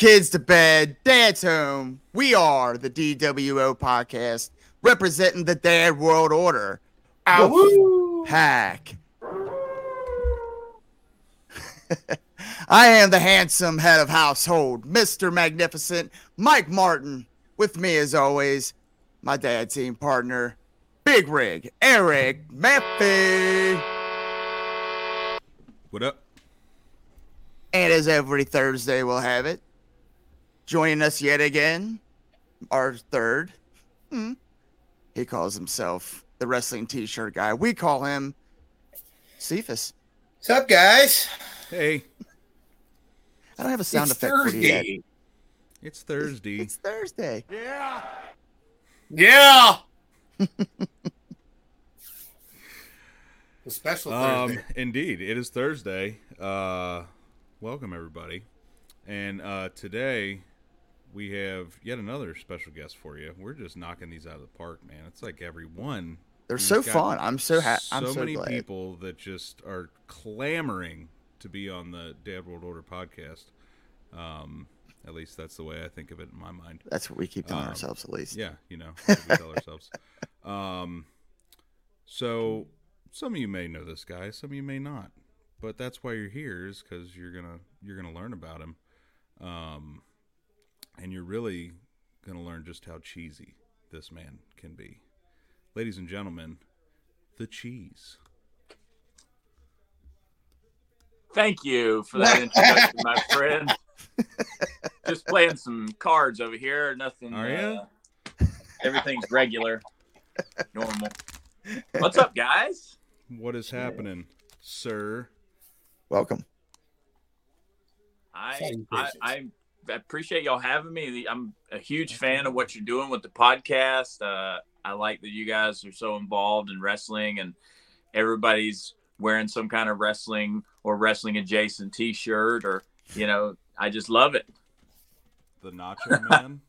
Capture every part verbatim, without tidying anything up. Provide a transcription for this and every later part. Kids to bed, dad's home. We are the D W O podcast, representing the dad world order. Out pack. I am the handsome head of household, Mister Magnificent, Mike Martin. With me, as always, my dad team partner, Big Rig, Eric Maffey. What up? And as every Thursday, we'll have it. Joining us yet again, our third. Hmm. He calls himself the wrestling t-shirt guy. We call him Cephas. What's up, guys? Hey. I don't have a sound it's effect Thursday. for you yet. It's Thursday. It's Thursday. Yeah. Yeah. A special Thursday. Um, indeed, it is Thursday. Uh, welcome, everybody. And uh, today... we have yet another special guest for you. We're just knocking these out of the park, man. It's like every one. They're so fun. I'm so happy. I'm so, so many glad. people that just are clamoring to be on the Dad World Order podcast. Um, at least that's the way I think of it in my mind. That's what we keep telling um, ourselves, at least. Yeah, you know, we tell ourselves. Um, so some of you may know this guy, some of you may not, but that's why you're here, is because you're gonna you're gonna learn about him. Um. And you're really going to learn just how cheesy this man can be. Ladies and gentlemen, the cheese. Thank you for that introduction, my friend. Just playing some cards over here. Nothing. Are uh, you? Everything's regular, normal. What's up, guys? What is happening, sir? Welcome. I, I, I'm. I appreciate y'all having me. I'm a huge fan of what you're doing with the podcast. Uh, I like that you guys are so involved in wrestling, and everybody's wearing some kind of wrestling or wrestling adjacent t-shirt, or, you know, I just love it. The Macho Man.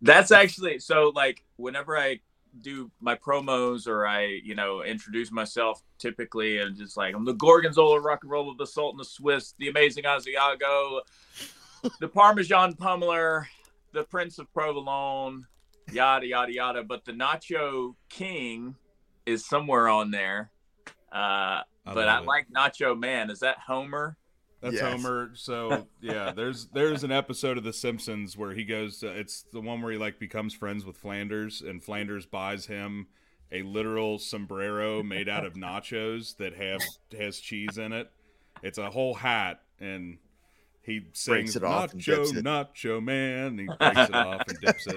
That's actually, so like whenever I do my promos or I, you know, introduce myself, typically and just like, I'm the Gorgonzola rock and roll of the Sultan of Swiss, the amazing Asiago, the Parmesan Pummeler, the Prince of Provolone, yada, yada, yada. But the Nacho King is somewhere on there. Uh, I but I it. like Nacho Man. Is that Homer? That's yes. Homer. So yeah, there's there's an episode of The Simpsons where he goes to, it's the one where he like becomes friends with Flanders, and Flanders buys him a literal sombrero made out of nachos that have has cheese in it. It's a whole hat, and he sings it off Nacho, and Nacho Man. And he breaks it off and dips it.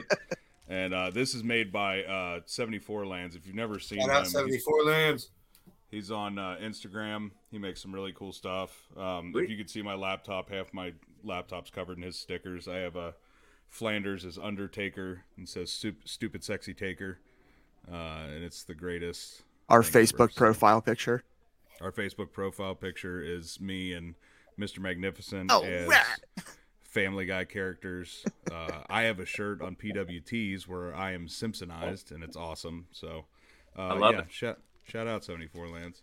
And uh, this is made by uh, seventy-four lands. If you've never seen him, seventy-four lands. He's on uh, Instagram. He makes some really cool stuff. Um, if you could see my laptop, half my laptop's covered in his stickers. I have a Flanders as Undertaker, and says Stup- "Stupid Sexy Taker," uh, and it's the greatest. Our Facebook profile picture. Our Facebook profile picture is me and Mister Magnificent oh, as rat. Family Guy characters. uh, I have a shirt on P W Ts where I am Simpsonized, and it's awesome. So uh, I love yeah, it. Shut Shout out seventy-four lands.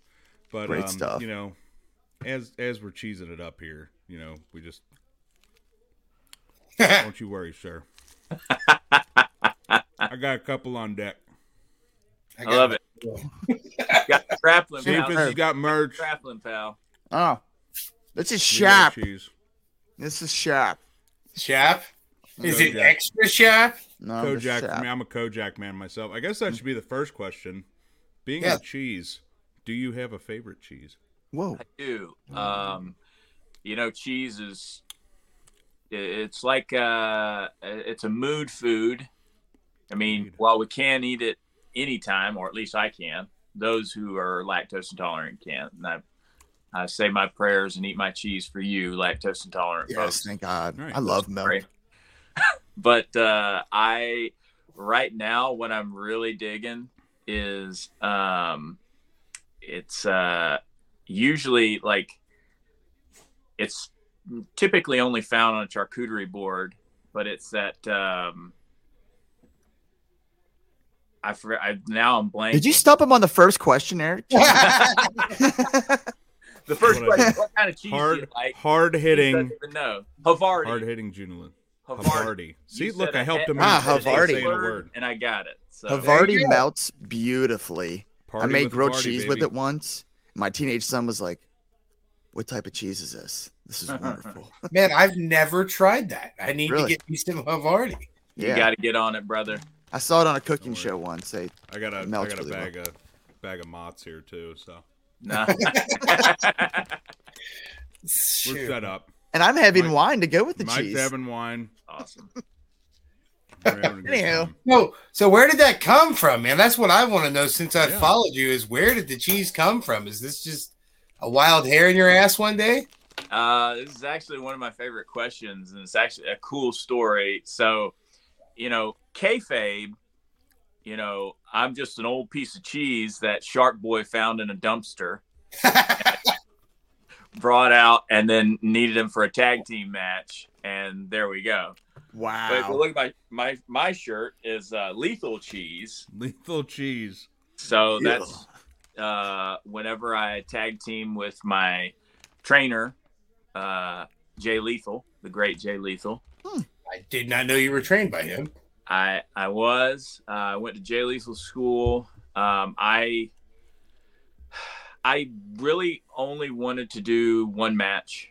But, Great um, stuff. you know, as as we're cheesing it up here, you know, we just... Don't you worry, sir. I got a couple on deck. I, I love it. it. Got grappling, pal. Cephas has got merch. Grappling, pal. Oh. This is shop. This is shop. Shop? Is Kojak. It extra shop? No, Kojak. Shop. I mean, I'm a Kojak man myself. I guess that should be the first question. Being yeah. a cheese, do you have a favorite cheese? Whoa. I do. Um, you know, cheese is, it's like, uh, it's a mood food. I mean, Indeed. while we can eat it anytime, or at least I can, those who are lactose intolerant can't. And I, I say my prayers and eat my cheese for you, lactose intolerant yes, folks. Yes, thank God. Right. I love milk. But uh, I, right now, what I'm really digging is um it's uh usually like it's typically only found on a charcuterie board, but it's that um I forgot I now I'm blanking. Did you stop him on the first question, Eric? The first what question, I, what kind of cheese hard, do you like? Hard-hitting. No, Havarti. Hard-hitting Junalin. Havarti. See, look, I helped him out. Ah, Havarti. Word, and I got it. So. Havarti melts beautifully. Party I made grilled Havarti, cheese baby. with it once. My teenage son was like, what type of cheese is this? This is wonderful. Man, I've never tried that. I need really? to get used to Havarti. Yeah. You got to get on it, brother. I saw it on a cooking show once. They I got a, I got a really bag, well. of, bag of Mott's here, too, so. Nah. We're set up. And I'm having Mike, wine to go with the Mike's cheese. Mike's having wine. Awesome. Anyhow. No, so where did that come from, man? That's what I want to know since I yeah. followed you is where did the cheese come from? Is this just a wild hair in your ass one day? Uh, this is actually one of my favorite questions, and it's actually a cool story. So, you know, kayfabe, you know, I'm just an old piece of cheese that Shark Boy found in a dumpster, brought out, and then needed him for a tag team match. And there we go. Wow. But if you look at my, my, my shirt is uh, Lethal Cheese. Lethal Cheese. So Ew. that's uh, whenever I tag team with my trainer, uh, Jay Lethal, the great Jay Lethal. Hmm. I did not know you were trained by him. I I was. I uh, went to Jay Lethal School. Um, I I really only wanted to do one match.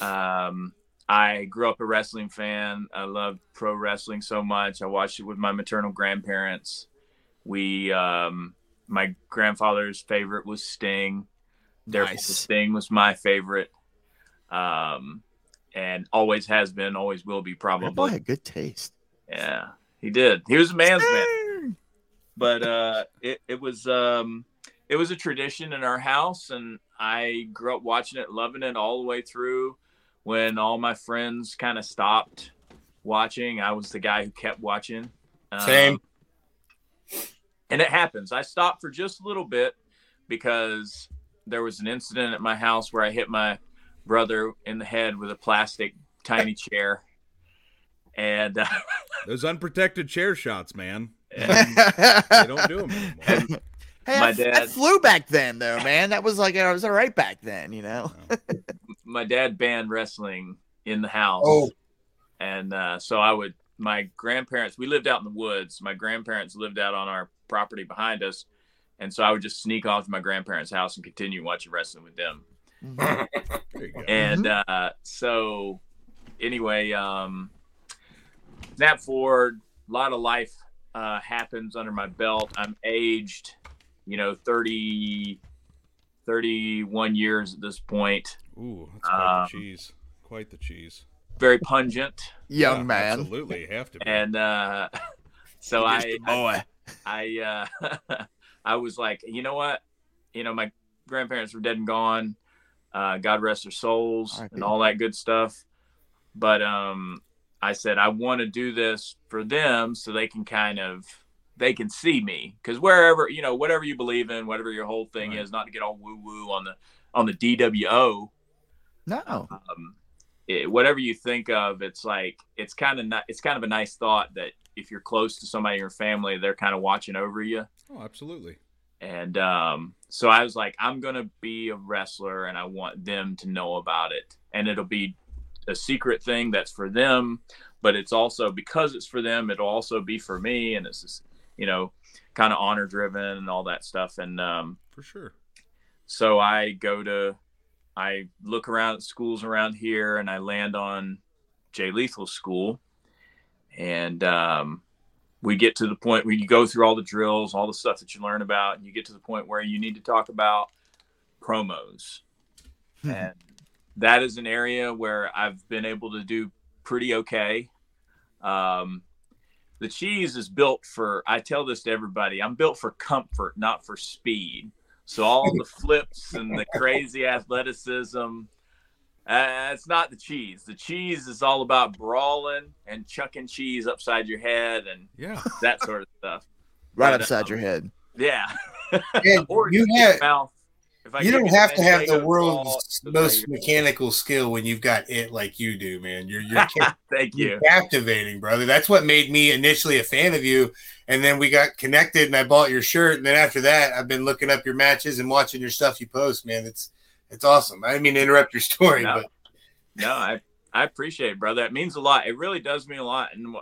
Um, I grew up a wrestling fan. I loved pro wrestling so much. I watched it with my maternal grandparents. We, um, my grandfather's favorite was Sting. Therefore, nice. Sting was my favorite. Um, and always has been, always will be, probably. That boy had good taste. Yeah. He did. He was a man's man. But uh, it, it was um, it was a tradition in our house, and I grew up watching it, loving it all the way through. When all my friends kind of stopped watching, I was the guy who kept watching. Um, Same. And it happens. I stopped for just a little bit because there was an incident at my house where I hit my brother in the head with a plastic tiny chair. And uh, those unprotected chair shots, man. They don't do them anymore. Hey, my I, dad I flew back then, though, man. That was like I was all right back then, you know. My dad banned wrestling in the house, oh. and uh, so I would. My grandparents, we lived out in the woods. My grandparents lived out on our property behind us, and so I would just sneak off to my grandparents' house and continue watching wrestling with them. Mm-hmm. There you go. And mm-hmm. uh, so, anyway. Um, Snap forward, a lot of life uh, happens under my belt. I'm aged, you know, thirty, thirty-one years at this point. Ooh, that's quite um, the cheese. Quite the cheese. Very pungent. Young yeah, man. Absolutely, have to be. And uh, so I, boy. I, I, uh, I was like, you know what? You know, my grandparents were dead and gone. Uh, God rest their souls all and all that good stuff. But, um, I said, I want to do this for them so they can kind of, they can see me. Because wherever, you know, whatever you believe in, whatever your whole thing right. is, not to get all woo-woo on the on the D W O. No. Um, it, whatever you think of, it's like, it's kind of not, it's kind of a nice thought that if you're close to somebody in your family, they're kind of watching over you. Oh, absolutely. And um, so I was like, I'm going to be a wrestler and I want them to know about it. And it'll be a secret thing that's for them, but it's also because it's for them, it'll also be for me. And it's just, you know, kind of honor driven and all that stuff. And, um, for sure. So I go to, I look around at schools around here and I land on Jay Lethal School. And, um, we get to the point where you go through all the drills, all the stuff that you learn about, and you get to the point where you need to talk about promos. Hmm. And, that is an area where I've been able to do pretty okay. Um, the cheese is built for, I tell this to everybody, I'm built for comfort, not for speed. So all the flips and the crazy athleticism, uh, it's not the cheese. The cheese is all about brawling and chucking cheese upside your head and yeah. that sort of stuff. Right but, upside um, your head. Yeah. Or you have- mouth. You don't have to have the world's most mechanical skill when you've got it like you do, man. You're you're thank you captivating, brother. That's what made me initially a fan of you, and then we got connected, and I bought your shirt, and then after that, I've been looking up your matches and watching your stuff you post, man. It's It's awesome. I didn't mean to interrupt your story. No, but. no I, I appreciate it, brother. It means a lot. It really does mean a lot. And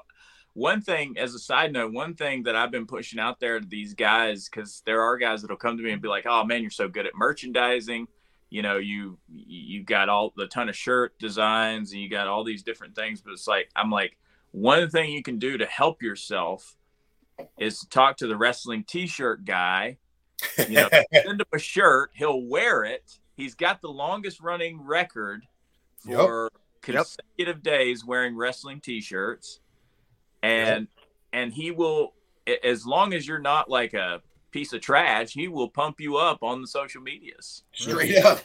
one thing, as a side note, one thing that I've been pushing out there to these guys, because there are guys that will come to me and be like, oh, man, you're so good at merchandising. You know, you you got all the ton of shirt designs and you got all these different things. But it's like, I'm like, one thing you can do to help yourself is to talk to the wrestling T-shirt guy. You know, send him a shirt. He'll wear it. He's got the longest running record for yep. consecutive yep. days wearing wrestling T-shirts. And yep. and he will, as long as you're not like a piece of trash, he will pump you up on the social medias. Straight up.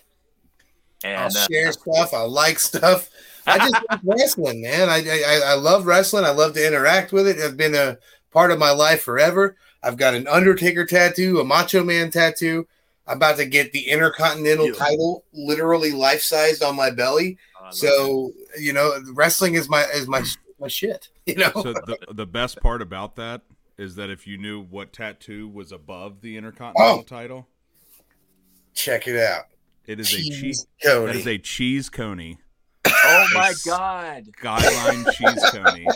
And, I'll share uh, stuff. I like stuff. I just love wrestling, man. I, I I love wrestling. I love to interact with it. I've been a part of my life forever. I've got an Undertaker tattoo, a Macho Man tattoo. I'm about to get the Intercontinental yeah. title, literally life sized on my belly. Oh, so that. You know, wrestling is my is my my shit. You know. So the, the best part about that is that if you knew what tattoo was above the Intercontinental oh. title, check it out. It is cheese a cheese coney. That is a cheese coney. Oh my God! Skyline cheese coney.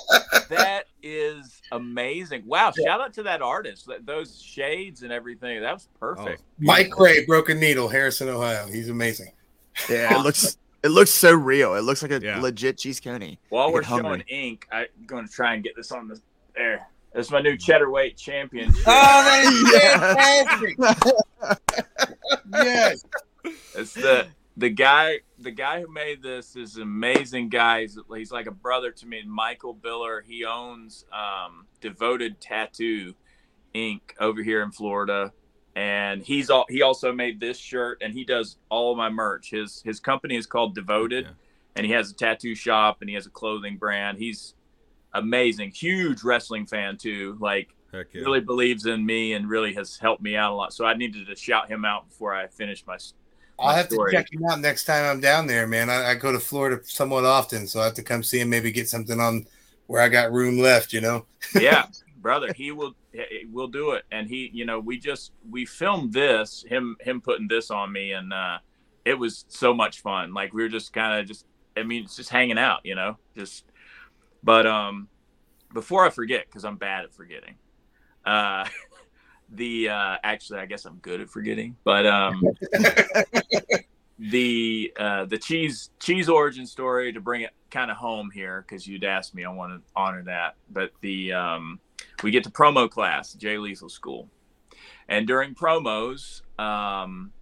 That is amazing. Wow! Yeah. Shout out to that artist. Those shades and everything. That was perfect. Oh, Mike Gray, Broken Needle, Harrison, Ohio. He's amazing. Yeah, it looks it looks so real. It looks like a yeah. legit cheese coney. While we're showing hungry. ink, I'm going to try and get this on the there. That's my new Cheddarweight champion. Oh, that is fantastic! Yes. It's the the guy the guy who made this is an amazing guy. He's, he's like a brother to me, Michael Biller. He owns um, Devoted Tattoo Incorporated over here in Florida, and he's all, he also made this shirt, and he does all of my merch. His his company is called Devoted, yeah. and he has a tattoo shop and he has a clothing brand. He's amazing, huge wrestling fan too. Like. Heck yeah. Really believes in me and really has helped me out a lot. So I needed to shout him out before I finish my, my I'll have story. To check him out next time I'm down there, man. I, I go to Florida somewhat often, so I have to come see him, maybe get something on where I got room left, you know? Yeah, brother, he will he will do it. And he, you know, we just, we filmed this, him him putting this on me, and uh, it was so much fun. Like, we were just kind of just, I mean, it's just hanging out, you know? Just, but um, before I forget, because I'm bad at forgetting. Uh, the, uh, actually, I guess I'm good at forgetting, but, um, the, uh, the cheese, cheese origin story to bring it kind of home here. Cause you'd asked me, I want to honor that, but the, um, we get to promo class, Jay Lethal School. And during promos, um,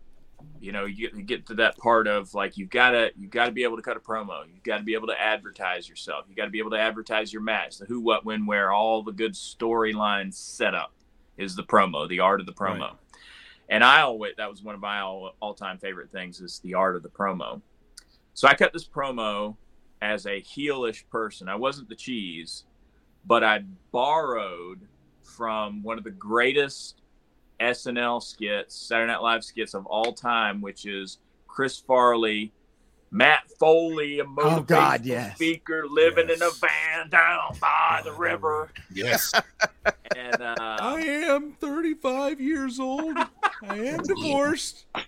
you know, you, you get to that part of like, you've got to, you've got to be able to cut a promo. You've got to be able to advertise yourself. You got to be able to advertise your match, the who, what, when, where, all the good storyline setup is the promo, the art of the promo. Right. And I always, that was one of my all, all-time favorite things is the art of the promo. So I cut this promo as a heelish person. I wasn't the cheese, but I borrowed from one of the greatest S N L skits, Saturday Night Live skits of all time, which is Chris Farley, Matt Foley, a motivational oh God, yes. speaker living yes. in a van down by the river. Yes. And uh, I am thirty-five years old. I am divorced. I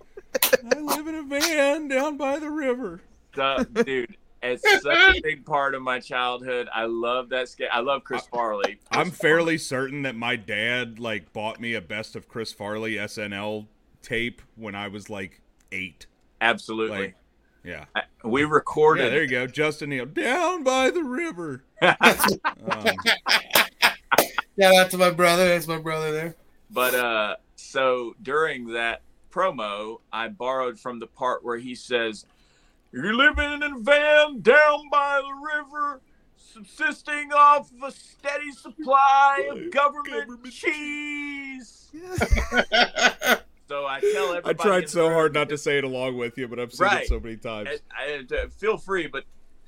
live in a van down by the river. The, dude, it's such a big part of my childhood. I love that skit. I love Chris Farley. Chris I'm fairly Farley. certain that my dad like bought me a best of Chris Farley S N L tape when I was like eight. Absolutely. Like, yeah. I, we recorded. Yeah, there you go. Justin Neal. Down by the river. um. Yeah, that's my brother. That's my brother there. But uh, so during that promo, I borrowed from the part where he says, "You're living in a van down by the river, subsisting off of a steady supply of government, government cheese." Yes. So I tell everybody. I tried so room, hard not to say it along with you, but I've said right. it so many times. I, I, feel free, but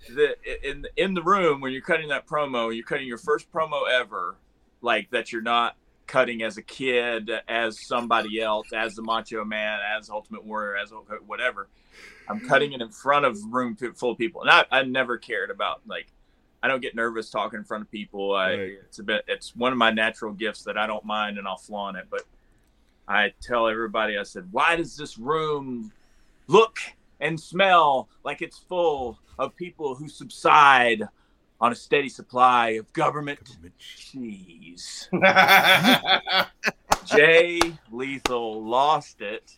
the, in in the room when you're cutting that promo, you're cutting your first promo ever, like that you're not cutting as a kid, as somebody else, as the Macho Man, as Ultimate Warrior, as whatever. I'm cutting it in front of a room full of people, and I, I never cared about like I don't get nervous talking in front of people. I, right. It's a bit, it's one of my natural gifts that I don't mind, and I'll flaunt it. But I tell everybody, I said, "Why does this room look and smell like it's full of people who subside on a steady supply of government, government. cheese. Jay Lethal lost it.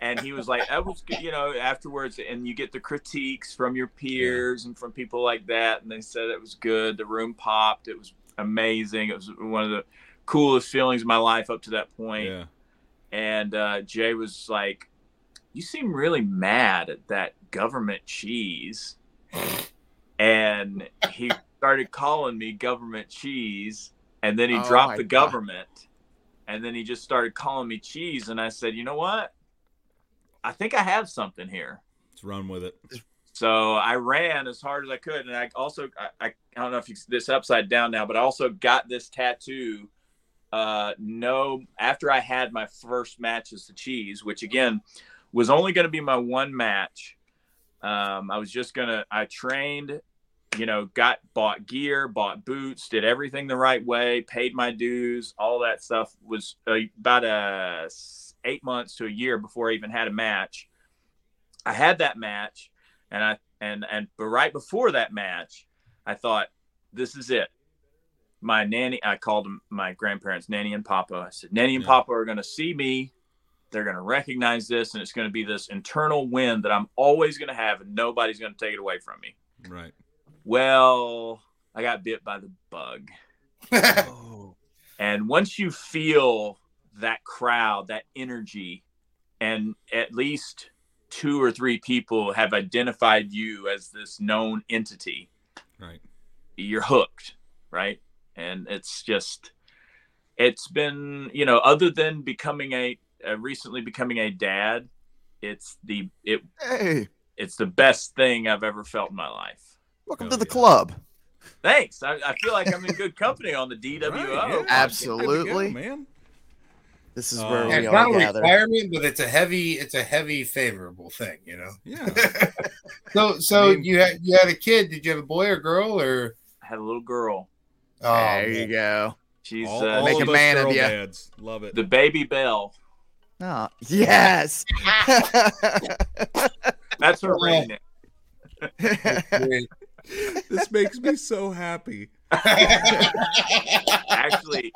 And he was like, that was good, you know, afterwards. And you get the critiques from your peers yeah. and from people like that. And they said it was good. The room popped. It was amazing. It was one of the coolest feelings of my life up to that point. Yeah. And uh, Jay was like, you seem really mad at that government cheese. And he started calling me government cheese. And then he oh dropped the government. God. And then he just started calling me cheese. And I said, you know what? I think I have something here. Let's run with it. So I ran as hard as I could. And I also, I, I, I don't know if you see this upside down now, but I also got this tattoo. Uh, no, after I had my first match as the Cheese, which again was only going to be my one match. Um, I was just going to, I trained, you know, got, bought gear, bought boots, did everything the right way, paid my dues, all that stuff. Was uh, about a eight months to a year before I even had a match. I had that match, and I and and but right before that match, I thought, this is it. My nanny, I called them my grandparents, Nanny and Papa. I said, Nanny and yeah. Papa are going to see me. They're going to recognize this, and it's going to be this internal win that I'm always going to have, and nobody's going to take it away from me. Right. Well, I got bit by the bug. oh. And once you feel that crowd, that energy, and at least two or three people have identified you as this known entity, right? You're hooked, right? And it's just, it's been, you know, other than becoming a, uh, recently becoming a dad, it's the, it, hey. it's the best thing I've ever felt in my life. Welcome oh, to the yeah. club. Thanks. I, I feel like I'm in good company on the D W O. Right, yeah. Absolutely. Go, man. This is where uh, we it's all not gather. A requirement, but it's a heavy, it's a heavy favorable thing, you know. Yeah. so, so I mean, you had you had a kid? Did you have a boy or girl? Or I had a little girl. Oh, there man. You go. She's all, uh, all make a man of you. Dads. Love it. The Babybel. Oh yes. That's her ring name. This makes me so happy. Actually.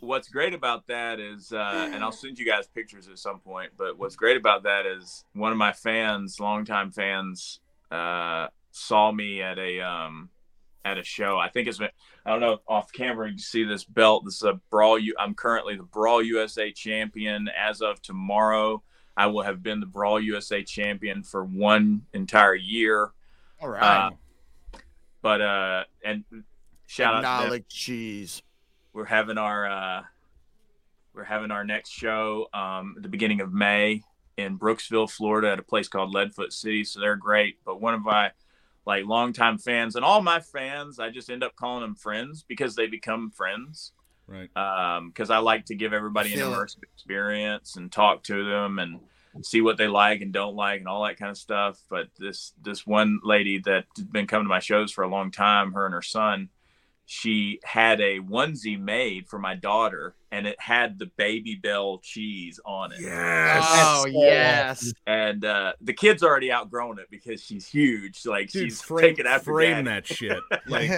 What's great about that is, uh, and I'll send you guys pictures at some point, but what's great about that is one of my fans, longtime fans, uh, saw me at a, um, at a show. I think it's, been, I don't know, off camera, you see this belt. This is a Brawl. U- I'm currently the Brawl U S A Champion. As of tomorrow, I will have been the Brawl U S A Champion for one entire year. All right. Uh, but, uh, and shout out to them. Knowledge cheese. We're having our uh, we're having our next show um, at the beginning of May in Brooksville, Florida, at a place called Leadfoot City. So they're great. But one of my like longtime fans and all my fans, I just end up calling them friends because they become friends. Right. Because um, I like to give everybody an immersive experience and talk to them and see what they like and don't like and all that kind of stuff. But this this one lady that's been coming to my shows for a long time, her and her son. She had a onesie made for my daughter, and it had the Babybel cheese on it. Yes. Oh, so, yes. And uh, the kid's already outgrown it because she's huge. Like, dude, she's frame, taking after frame that shit. Like,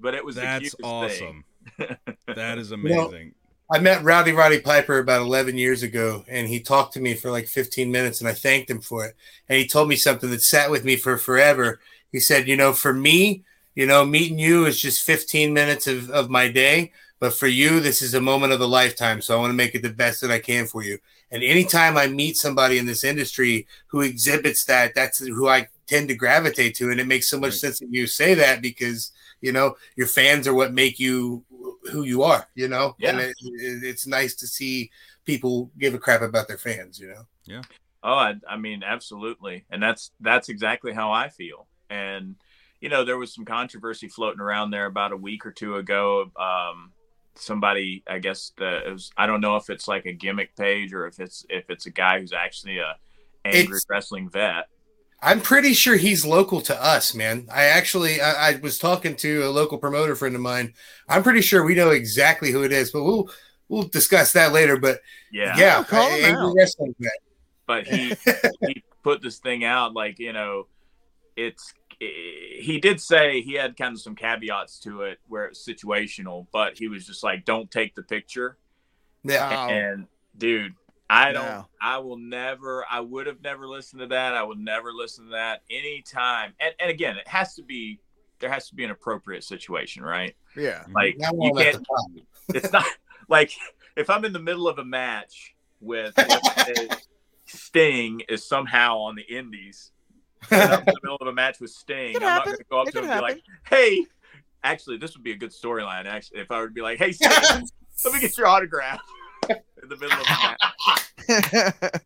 but it was that's the awesome. Thing. That is amazing. Well, I met Rowdy Roddy Piper about eleven years ago, and he talked to me for like fifteen minutes, and I thanked him for it. And he told me something that sat with me for forever. He said, you know, for me, you know, meeting you is just fifteen minutes of, of my day. But for you, this is a moment of a lifetime. So I want to make it the best that I can for you. And anytime I meet somebody in this industry who exhibits that, that's who I tend to gravitate to. And it makes so much right. sense that you say that because, you know, your fans are what make you who you are, you know. Yeah. And it, it, it's nice to see people give a crap about their fans, you know. Yeah. Oh, I, I mean, absolutely. And that's that's exactly how I feel. And you know, there was some controversy floating around there about a week or two ago. Um, somebody, I guess, the, it was, I don't know if it's like a gimmick page or if it's if it's a guy who's actually a angry it's, wrestling vet. I'm pretty sure he's local to us, man. I actually, I, I was talking to a local promoter friend of mine. I'm pretty sure we know exactly who it is, but we'll we'll discuss that later. But yeah, yeah, oh, I, angry wrestling vet. but he he put this thing out, like, you know, it's it, he did say he had kind of some caveats to it where it's situational, but he was just like, don't take the picture. Yeah. And dude, I don't, no. I will never, I would have never listened to that. I would never listen to that anytime. And, and again, it has to be, there has to be an appropriate situation, right? Yeah. Like, you can't, it's not like if I'm in the middle of a match with Sting is somehow on the indies, and I'm in the middle of a match with Sting, I'm not going to go up it to him and happen. be like, hey, actually, this would be a good storyline. Actually, if I would be like, hey, Sting, let me get your autograph. In the middle of the match.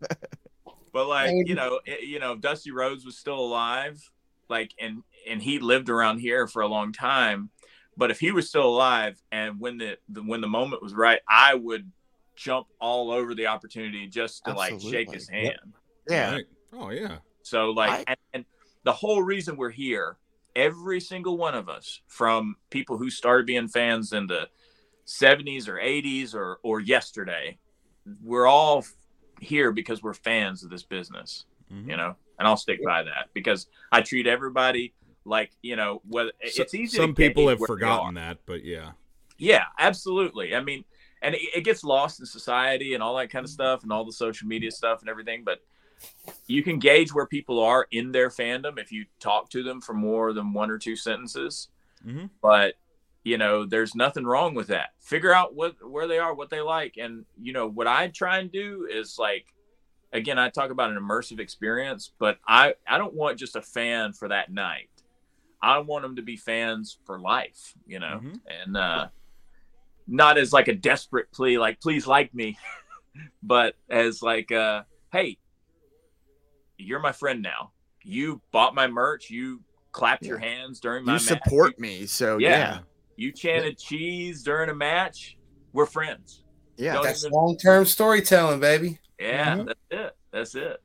But like, you know, it, you know, Dusty Rhodes was still alive, like, and and he lived around here for a long time. But if he was still alive, and when the, the when the moment was right, I would jump all over the opportunity just to Absolutely. like shake his hand. Yep. Yeah. Right. Oh yeah. So like, I... and, and the whole reason we're here, every single one of us, from people who started being fans in the seventies or eighties or or yesterday, we're all here because we're fans of this business, mm-hmm. you know, and I'll stick by that because I treat everybody like, you know, whether so, it's easy. Some people have forgotten that, but yeah. Yeah, absolutely. I mean, and it, it gets lost in society and all that kind of stuff and all the social media stuff and everything, but you can gauge where people are in their fandom if you talk to them for more than one or two sentences. Mm-hmm. But you know, there's nothing wrong with that. Figure out what where they are, what they like. And, you know, what I try and do is, like, again, I talk about an immersive experience, but I, I don't want just a fan for that night. I want them to be fans for life, you know, mm-hmm. and uh, not as like a desperate plea, like, please like me, but as like, uh, hey, you're my friend now. You bought my merch. You clapped yeah. your hands during my you match. Support you, me. So, yeah. yeah. You chanted yeah. cheese during a match, we're friends. Yeah, Don't that's even... long-term storytelling, baby. Yeah, mm-hmm. that's it. That's it.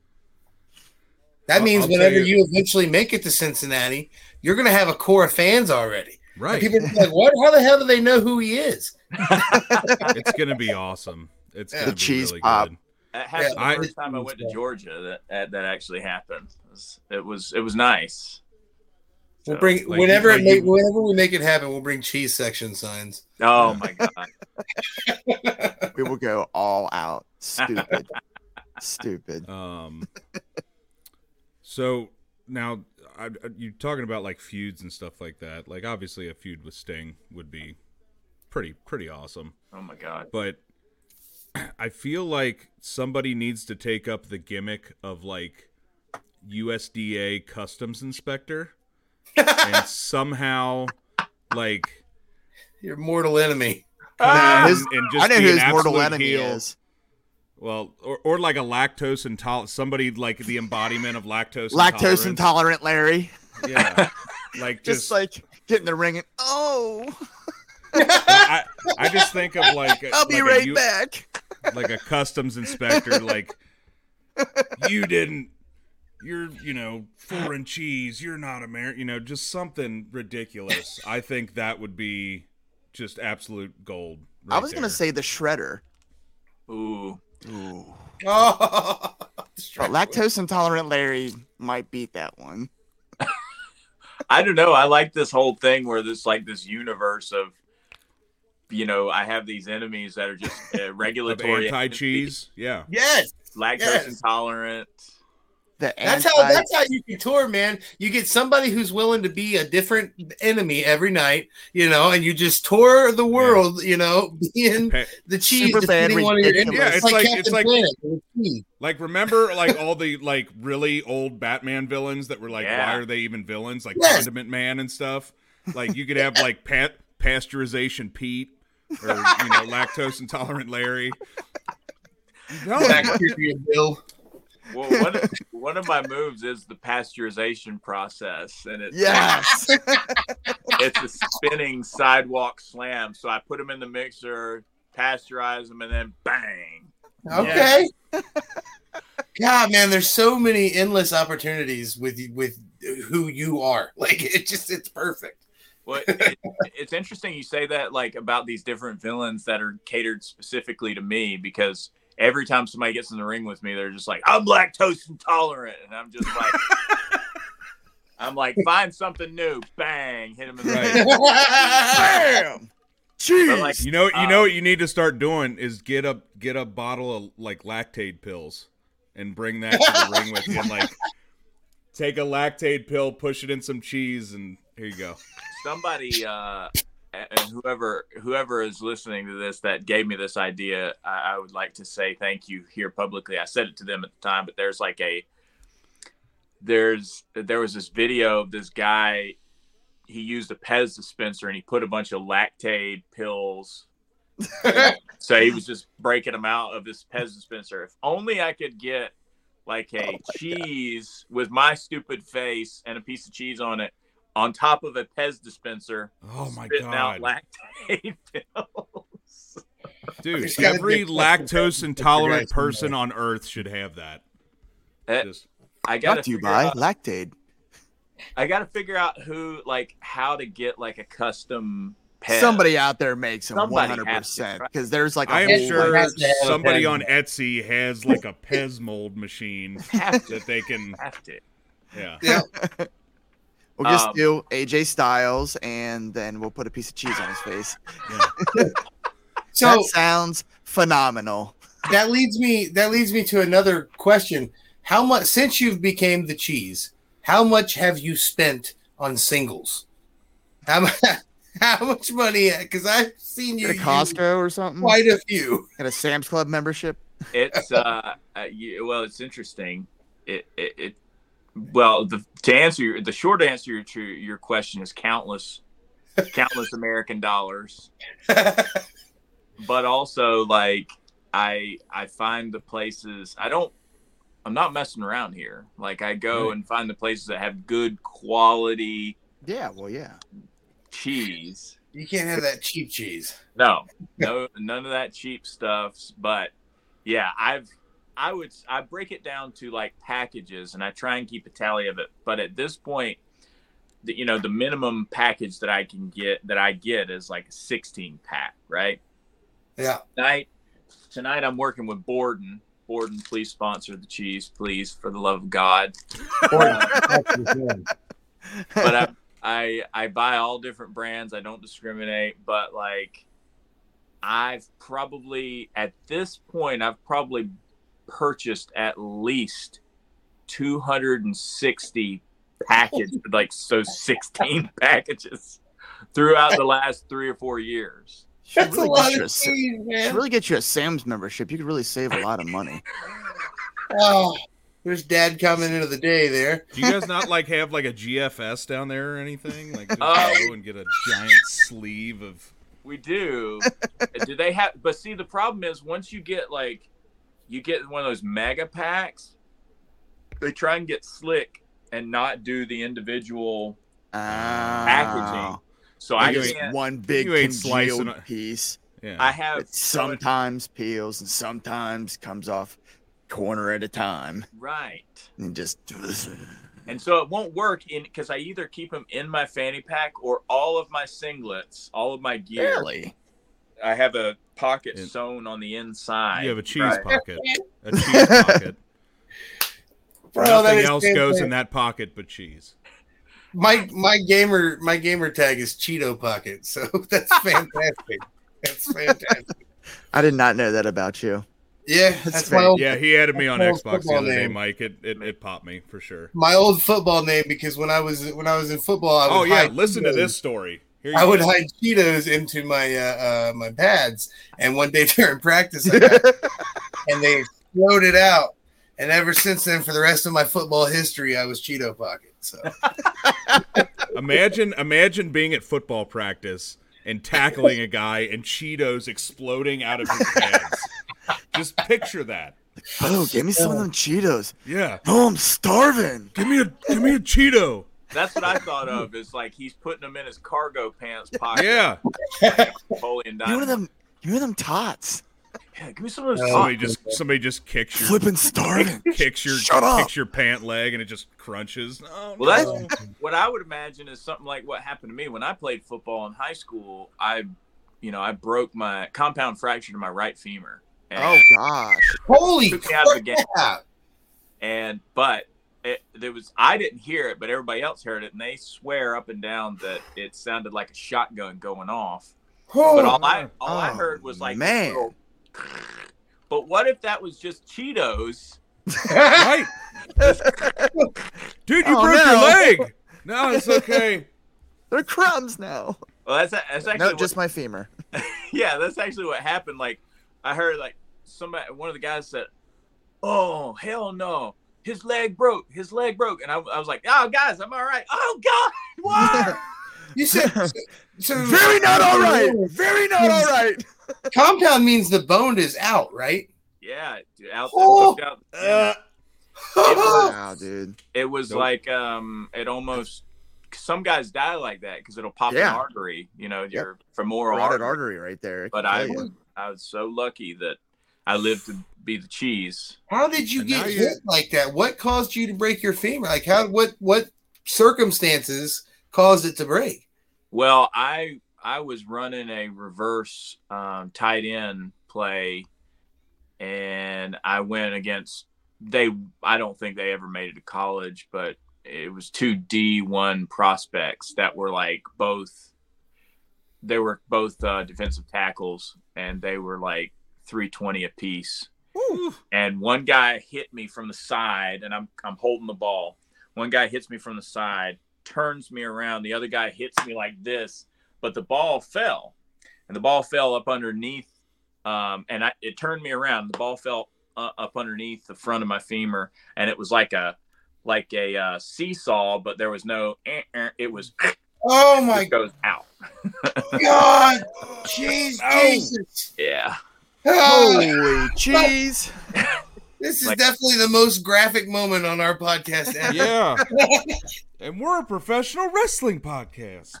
That I'll, means I'll whenever you. you eventually make it to Cincinnati, you're going to have a core of fans already. Right. And people are like, what? How the hell do they know who he is? It's going to be awesome. It's going to be cheese really pop. good. That happened yeah, the I, first time I went to Georgia. That, that that actually happened. It was it was, it was nice. We'll bring like, whenever like, it make, whenever we make it happen, we'll bring cheese section signs. Oh my god. We will go all out. Stupid. Stupid. Um So now I, you're talking about like feuds and stuff like that. Like obviously a feud with Sting would be pretty pretty awesome. Oh my god. But I feel like somebody needs to take up the gimmick of like U S D A customs inspector. And somehow, like, your mortal enemy. Ah, his, and just I know who his mortal enemy heel. is. Well, or, or like a lactose intolerant, somebody like the embodiment of lactose lactose intolerant Larry. Yeah, like just, just like get in the ring and oh. I, I just think of like a, I'll be like right a, back. Like a customs inspector, like you didn't. You're, you know, foreign cheese. You're not American. You know, just something ridiculous. I think that would be just absolute gold. Right I was going to say the shredder. Ooh. Ooh. Oh. But lactose intolerant Larry might beat that one. I don't know. I like this whole thing where there's like this universe of, you know, I have these enemies that are just uh, regulatory. Anti-cheese. Yeah. Yes. Lactose yes. intolerant. That's how that's how you can tour, man. You get somebody who's willing to be a different enemy every night, you know, and you just tour the world, yeah. you know, being okay. the cheese. Super bad, one of your yeah, it's, it's like, like it's like, like remember like all the like really old Batman villains that were like, yeah. why are they even villains? Like yes. Condiment Man and stuff. Like you could have like pa- pasteurization Pete or you know lactose intolerant Larry. No, Bill. Well, one of, one of my moves is the pasteurization process, and it's yes, it's a spinning sidewalk slam. So I put them in the mixer, pasteurize them, and then bang. Okay. Yes. God, man, there's so many endless opportunities with with who you are. Like it just, it's perfect. Well, it, it's interesting you say that, like about these different villains that are catered specifically to me because. every time somebody gets in the ring with me, they're just like, I'm lactose intolerant. And I'm just like, I'm like, find something new. Bang. Hit him in the right. Bam. Jeez. Like, you know, you um, know what you need to start doing is get a, get a bottle of like lactate pills and bring that to the ring with you. And, like, take a lactate pill, push it in some cheese, and here you go. Somebody, uh, and whoever whoever is listening to this that gave me this idea, I, I would like to say thank you here publicly. I said it to them at the time, but there's like a there's there was this video of this guy. He used a Pez dispenser and he put a bunch of Lactaid pills. So he was just breaking them out of this Pez dispenser. If only I could get like a oh cheese God. with my stupid face and a piece of cheese on it, on top of a Pez dispenser, oh my spitting God. out lactate pills. Dude, every lactose intolerant person on earth should have that. Uh, Just, I got to you buy Lactaid. I got to figure out who, like, how to get like a custom Pez. Somebody out there makes them one hundred percent because there's like a I am sure somebody on Etsy has like a Pez mold machine that they can. Yeah. Yeah. We'll just um, do A J Styles, and then we'll put a piece of cheese on his face. Yeah. So that sounds phenomenal. That leads me. That leads me to another question. How much since you've became the cheese? How much have you spent on singles? How, how much money? Because I've seen you at a Costco or something. Quite a few. At a Sam's Club membership. It's uh, well, it's interesting. It it. it Well, the, to answer your, the short answer to your question is countless, countless American dollars. But also, like I, I find the places. I don't. I'm not messing around here. Like I go and find the places that have good quality. Yeah. Well, yeah. Cheese. You can't have that cheap cheese. No, no, none of that cheap stuff. But yeah, I've. I would I break it down to like packages, and I try and keep a tally of it. But at this point, the, you know, the minimum package that I can get that I get is like a sixteen pack, right? Yeah. Tonight, tonight I'm working with Borden. Borden, please sponsor the cheese, please, for the love of God. But I, I I buy all different brands. I don't discriminate. But like, I've probably at this point I've probably purchased at least two hundred sixty packages, like so sixteen packages throughout the last three or four years. That's should really a lot of cheese, a, man. Really get you a Sam's membership. You could really save a lot of money. Oh, there's Dad coming into the day there. Do you guys not like have like a G F S down there or anything? Like just uh, go and get a giant sleeve of. We do. Do they have? But see, the problem is once you get like. You get one of those mega packs. They try and get slick and not do the individual oh. packaging. So I get one big congealed piece. Yeah. I have it sometimes so much- peels and sometimes comes off corner at a time. Right. And just. And so it won't work in because I either keep them in my fanny pack or all of my singlets, all of my gear. Really? I have a pocket yeah. sewn on the inside. You have a cheese right? pocket. A cheese pocket. Bro, Nothing else goes in that pocket but cheese. My my gamer my gamer tag is Cheeto Pocket, so that's fantastic. That's fantastic. I did not know that about you. Yeah, that's, that's my old, yeah. He added me on Xbox the other name. day, Mike. It, it it popped me for sure. My old football name because when I was when I was in football, I would oh yeah, listen to this story. I would go. hide Cheetos into my uh, uh, my pads, and one day during practice, I got and they exploded out. And ever since then, for the rest of my football history, I was Cheeto Pocket. So imagine, imagine being at football practice and tackling a guy and Cheetos exploding out of his pads. Just picture that. Oh, give me some of them Cheetos. Yeah. Oh, I'm starving. Give me a, give me a Cheeto. That's what I thought of. Is like he's putting them in his cargo pants pocket. Yeah. Like Napoleon Dynamite. You know them. You know them tots. Yeah, give me some of those. Somebody tots. just somebody just kicks your flipping starving. Kicks your Shut up. kicks your pant leg and it just crunches. Oh, well, no. That's what I would imagine is something like what happened to me when I played football in high school. I, you know, I broke my compound fracture to my right femur. And oh gosh! Holy crap! And but it, there was I didn't hear it, but everybody else heard it, and they swear up and down that it sounded like a shotgun going off. Oh, but all I all oh, I heard was like, man. Little, but what if that was just Cheetos? Right, dude, you oh, broke no. your leg. No, it's okay. They're crumbs now. Well, that's that's actually no, what, just my femur. Yeah, that's actually what happened. Like. I heard like somebody, one of the guys said, "Oh hell no, his leg broke, his leg broke," and I, I was like, "Oh guys, I'm all right." Oh God, what? You said so, very not all right, very not all right. Compound means the bone is out, right? Yeah, dude, out. Oh, out. Uh, it was, wow, dude. It was nope. like um, it almost. Some guys die like that because it'll pop yeah. an artery, you know, yep. your femoral artery. artery right there. But I. You. I was so lucky that I lived to be the cheese. How did you and get hit you... like that? What caused you to break your femur? Like how? What? What circumstances caused it to break? Well, I I was running a reverse um, tight end play, and I went against they. I don't think they ever made it to college, but it was two D one prospects that were like both. They were both uh, defensive tackles, and they were like three twenty a piece. Ooh. And one guy hit me from the side, and I'm I'm holding the ball. One guy hits me from the side, turns me around. The other guy hits me like this, but the ball fell, and the ball fell up underneath, um, and I, it turned me around. The ball fell uh, up underneath the front of my femur, and it was like a like a uh, seesaw, but there was no. Eh, eh, it was. Oh my goes out. God, jeez, Jesus. Yeah. Holy jeez. This is like, definitely the most graphic moment on our podcast ever. Yeah. And we're a professional wrestling podcast.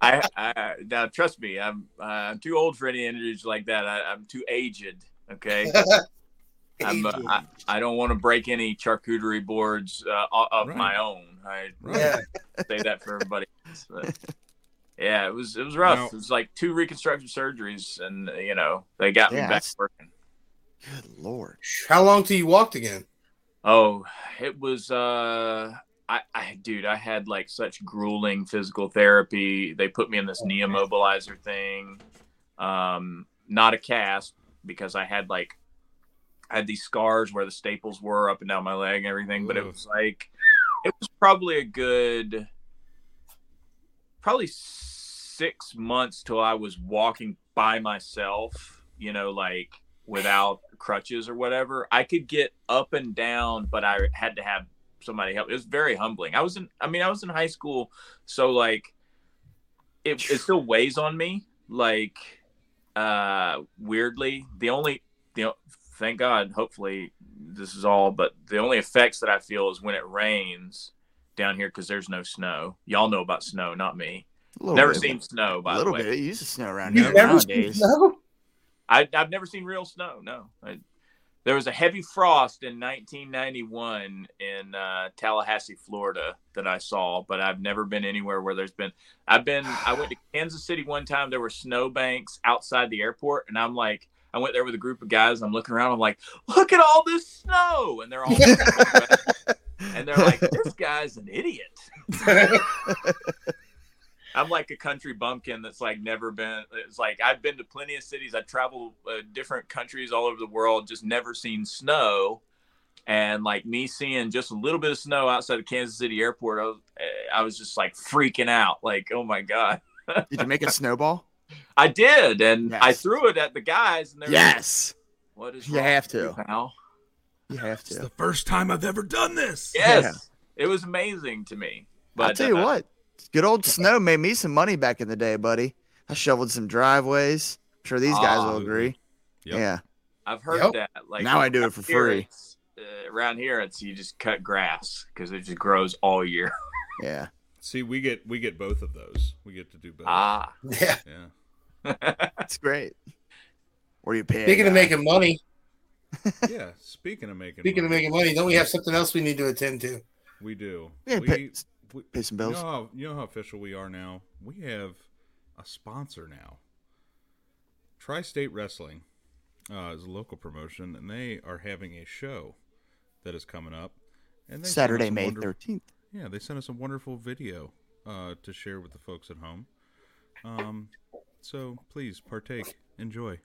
I, I now trust me, I'm uh, I'm too old for any injuries like that. I, I'm too aged, okay? I'm, uh, I, I don't want to break any charcuterie boards uh, of right. my own. I yeah. say that for everybody. But, yeah, it was it was rough. No. It was like two reconstructive surgeries, and you know they got yeah, me back working. Good Lord! How long till you walked again? Oh, it was. Uh, I, I dude, I had like such grueling physical therapy. They put me in this oh, knee immobilizer thing, um, not a cast because I had like. I had these scars where the staples were up and down my leg and everything, but it was like, it was probably a good, probably six months till I was walking by myself, you know, like without crutches or whatever. I could get up and down, but I had to have somebody help. It was very humbling. I was in, I mean, I was in high school. So like, it, it still weighs on me. Like, uh, weirdly, the only, you know, thank God, hopefully this is all, but the only effects that I feel is when it rains down here because there's no snow. Y'all know about snow, not me. Never bit. seen snow, by the way. A little bit. It used to snow around here nowadays. Snow? I, I've never seen real snow, no. I, there was a heavy frost in nineteen ninety-one in uh, Tallahassee, Florida that I saw, but I've never been anywhere where there's been. I've been. I went to Kansas City one time. There were snow banks outside the airport, and I'm like, I went there with a group of guys. I'm looking around. I'm like, look at all this snow. And they're all, and they're like, this guy's an idiot. I'm like a country bumpkin that's like never been. It's like I've been to plenty of cities. I traveled uh, different countries all over the world, just never seen snow. And like me seeing just a little bit of snow outside of Kansas City airport, I was, I was just like freaking out. Like, oh my God. Did you make a snowball? I did, and yes. I threw it at the guys. And they were yes. Like, what is you have to? Now? You have to. It's the first time I've ever done this. Yes, yeah. It was amazing to me. But I'll tell you uh, what, good old snow made me some money back in the day, buddy. I shoveled some driveways. I'm sure these guys um, will agree. Yep. Yeah, I've heard yep. that. Like now, I do it for free. Uh, around here, it's you just cut grass because it just grows all year. Yeah. See, we get we get both of those. We get to do both. Ah, yeah. Yeah. That's great. What are you paying? Speaking out? of making money. Yeah, speaking of making speaking money. Speaking of making money, don't we have something else we need to attend to? We do. Yeah, we, pay, we, pay some bills. You know, how, you know how official we are now? We have a sponsor now. Tri-State Wrestling Uh, it's a local promotion, and they are having a show that is coming up. And they Saturday, May wonder- thirteenth. Yeah, they sent us a wonderful video uh, to share with the folks at home. Um, so please partake, enjoy.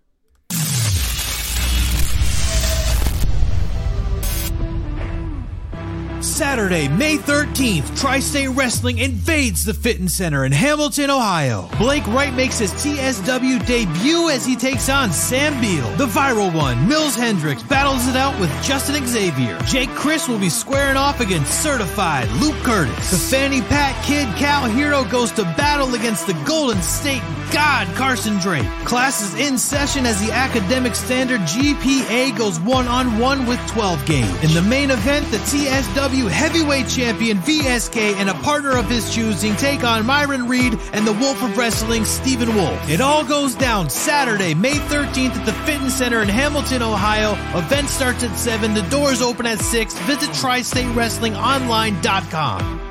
Saturday, May thirteenth, Tri-State Wrestling invades the Fitton Center in Hamilton, Ohio. Blake Wright makes his T S W debut as he takes on Sam Beal. The viral one, Mills Hendricks, battles it out with Justin Xavier. Jake Crist will be squaring off against Certified Luke Curtis. The Fanny Pack Kid Cal Hero goes to battle against the Golden State God, Carson Drake. Class is in session as the academic standard G P A goes one-on-one with twelve gauge. In the main event, the T S W heavyweight champion V S K and a partner of his choosing take on Myron Reed and the Wolf of Wrestling, Stephen Wolf. It all goes down Saturday, May thirteenth at the Fitton Center in Hamilton, Ohio. Event starts at seven. The doors open at six. Visit tri state wrestling online dot com.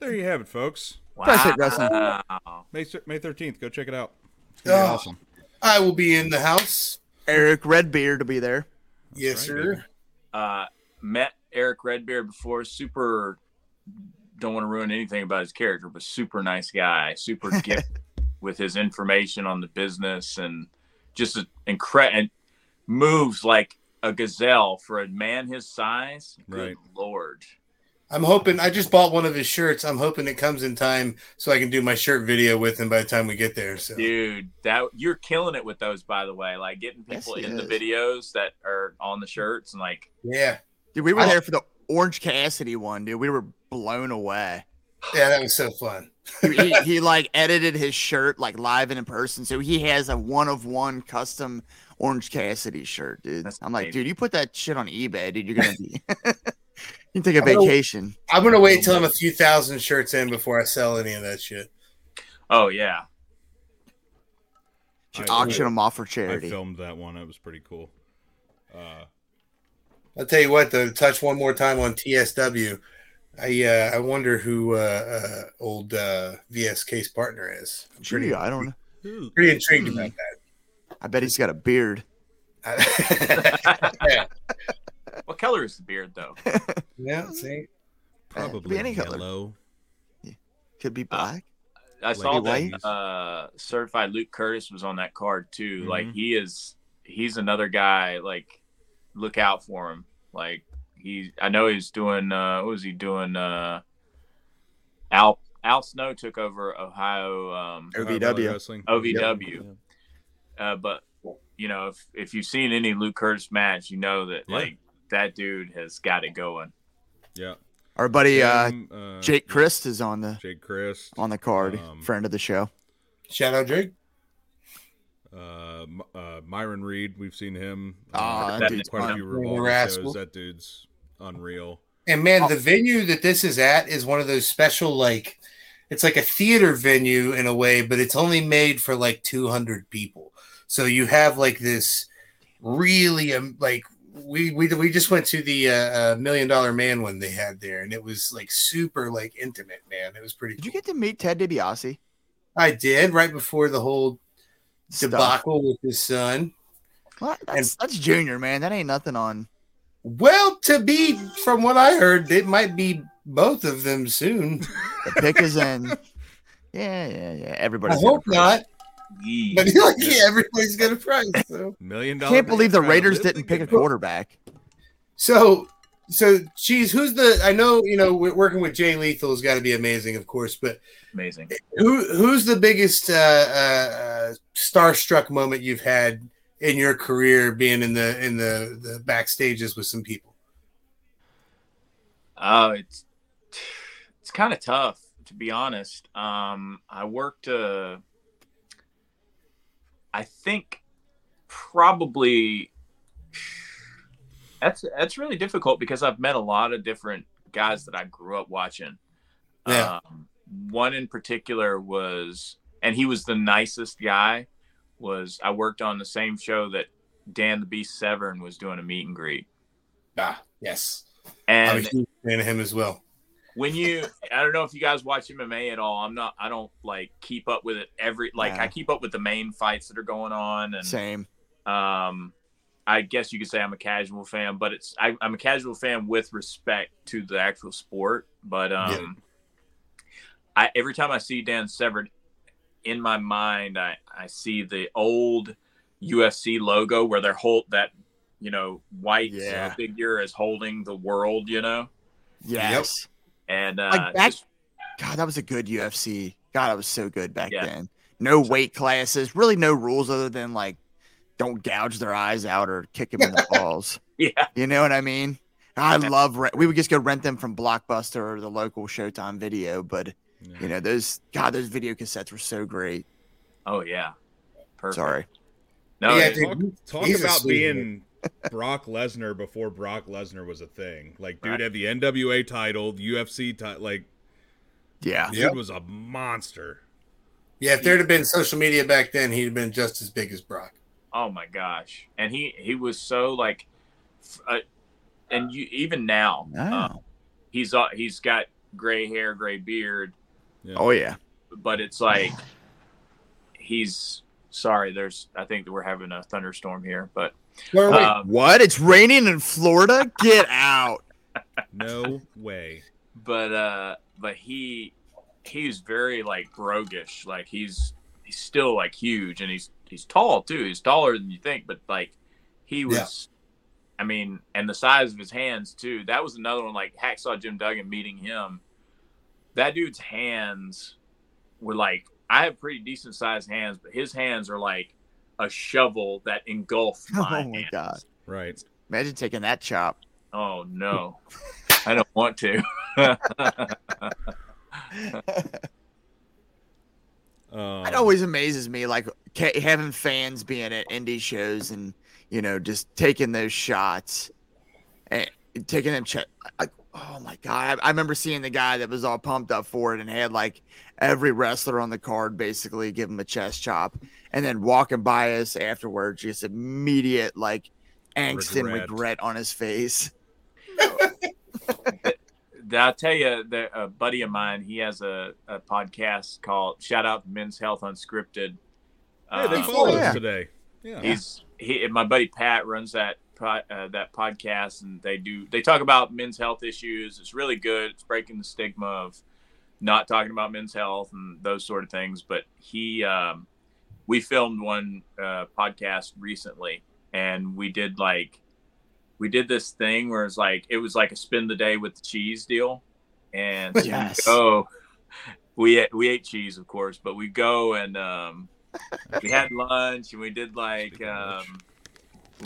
There you have it, folks. Wow. May thirteenth. Go check it out. It's gonna be oh, awesome. I will be in the house. Eric Redbeard will be there. That's yes, right, sir. Uh, met Eric Redbeard before. Super, don't want to ruin anything about his character, but super nice guy. Super gifted with his information on the business and just an incredible moves like a gazelle for a man his size. Right. Good Lord. I'm hoping – I just bought one of his shirts. I'm hoping it comes in time so I can do my shirt video with him by the time we get there. So. Dude, that you're killing it with those, by the way. Like, getting people yes, in is. the videos that are on the shirts and, like – Yeah. Dude, we were I, there for the Orange Cassidy one, dude. We were blown away. Yeah, that was so fun. Dude, he, he, like, edited his shirt, like, live and in person. So he has a one-of-one custom Orange Cassidy shirt, dude. That's I'm like, amazing. Dude, you put that shit on eBay, dude. You're going to be – You can take a I'm vacation. Gonna, I'm going to wait till I'm a few thousand shirts in before I sell any of that shit. Oh, yeah. Should I, auction I, them off for charity. I filmed that one. It was pretty cool. Uh, I'll tell you what, though, to touch one more time on T S W, I uh, I wonder who uh, uh, old uh, V S K's partner is. I'm pretty, gee, I don't know. Pretty intrigued hmm. about that. I bet he's got a beard. Yeah. What color is the beard, though? Yeah, see, probably uh, could be any yellow. Color. Yeah. Could be black. Uh, I saw that uh, Certified Luke Curtis was on that card too. Mm-hmm. Like he is—he's another guy. Like, look out for him. Like he—I know he's doing. Uh, what was he doing? Uh, Al Al Snow took over Ohio um, O V W. O V W. Yep. Uh, but you know, if if you've seen any Luke Curtis match, you know that yeah. like. That dude has got it going. Yeah. Our buddy um, uh, uh, Jake Crist is on the Jake Crist on the card, um, friend of the show. Shout out Jake. Uh, uh, Myron Reed, we've seen him. Uh, that dude's quite a few revolve shows. That dude's unreal. And man, the venue that this is at is one of those special, like, it's like a theater venue in a way, but it's only made for like two hundred people. So you have like this really um, like. We we we just went to the uh, Million Dollar Man one they had there, and it was like super like intimate, man. It was pretty. Did cool. you get to meet Ted DiBiase? I did right before the whole Stuff. debacle with his son. What? That's, and, that's Junior, man. That ain't nothing on. Well, to be from what I heard, it might be both of them soon. The pick is in. Yeah, yeah, yeah. Everybody. I hope not. Yeesh. But like, yeah, everybody's got a price. So. Million dollars. Can't believe the Raiders didn't pick a quarterback. So, so geez, who's the? I know you know we're working with Jay Lethal has got to be amazing, of course. But amazing. Who who's the biggest uh, uh, starstruck moment you've had in your career, being in the in the, the backstages with some people? Oh, uh, it's it's kind of tough to be honest. Um, I worked. Uh, I think probably that's that's really difficult because I've met a lot of different guys that I grew up watching. Yeah. Um, one in particular was, and he was the nicest guy, was I worked on the same show that Dan the Beast Severn was doing a meet and greet. Ah, yes. And I'm a huge fan of him as well. When you, I don't know if you guys watch M M A at all. I'm not, I don't like keep up with it every, like yeah. I keep up with the main fights that are going on. And same. Um, I guess you could say I'm a casual fan, but it's, I, I'm a casual fan with respect to the actual sport. But um, yeah. I, every time I see Dan Severn, in my mind, I, I see the old U F C logo where they're hold that, you know, white yeah. figure is holding the world, you know? Yes. Yep. And uh, like back, just, God, that was a good U F C. God, that was so good back yeah. then. No weight classes, really no rules other than like, don't gouge their eyes out or kick them in the balls. Yeah. You know what I mean? I love, re- we would just go rent them from Blockbuster or the local Showtime video, but yeah. you know, those, God, those video cassettes were so great. Oh yeah. Perfect. Sorry. No, yeah, talk, talk about being Brock Lesnar before Brock Lesnar was a thing. Like, dude, right. had the N W A title, U F C title. Like, yeah, dude yep. was a monster. Yeah, if there'd have been social media back then, he'd have been just as big as Brock. Oh my gosh, and he he was so like, uh, and you even now, oh. uh, he's uh, he's got gray hair, gray beard. Yeah. Oh yeah, but it's like he's. Sorry, there's. I think that we're having a thunderstorm here, but wait, wait. Um, what? It's raining in Florida? Get out! No way. But uh, but he he's very like broguish. Like he's he's still like huge, and he's he's tall too. He's taller than you think, but like he was. Yeah. I mean, and the size of his hands too. That was another one. Like Hacksaw Jim Duggan meeting him. That dude's hands were like. I have pretty decent sized hands, but his hands are like a shovel that engulfs my hands. Oh my God. Right. Imagine taking that chop. Oh no. I don't want to. um, it always amazes me like having fans being at indie shows and, you know, just taking those shots and taking them ch- like, oh my God. I, I remember seeing the guy that was all pumped up for it and had like every wrestler on the card basically give him a chest chop and then walking by us afterwards, just immediate like angst regret. and regret on his face. I'll tell you, the, a buddy of mine, he has a, a podcast called Shout Out Men's Health Unscripted. Hey, they um, follow us yeah. today. Yeah. He's, he, my buddy Pat runs that. Uh, that podcast and they do they talk about men's health issues. It's really good. It's breaking the stigma of not talking about men's health and those sort of things. But he um we filmed one uh podcast recently and we did like we did this thing where it's like it was like a spend the day with the cheese deal and yes. so we go, we we ate cheese of course, but we go and um we had lunch and we did like um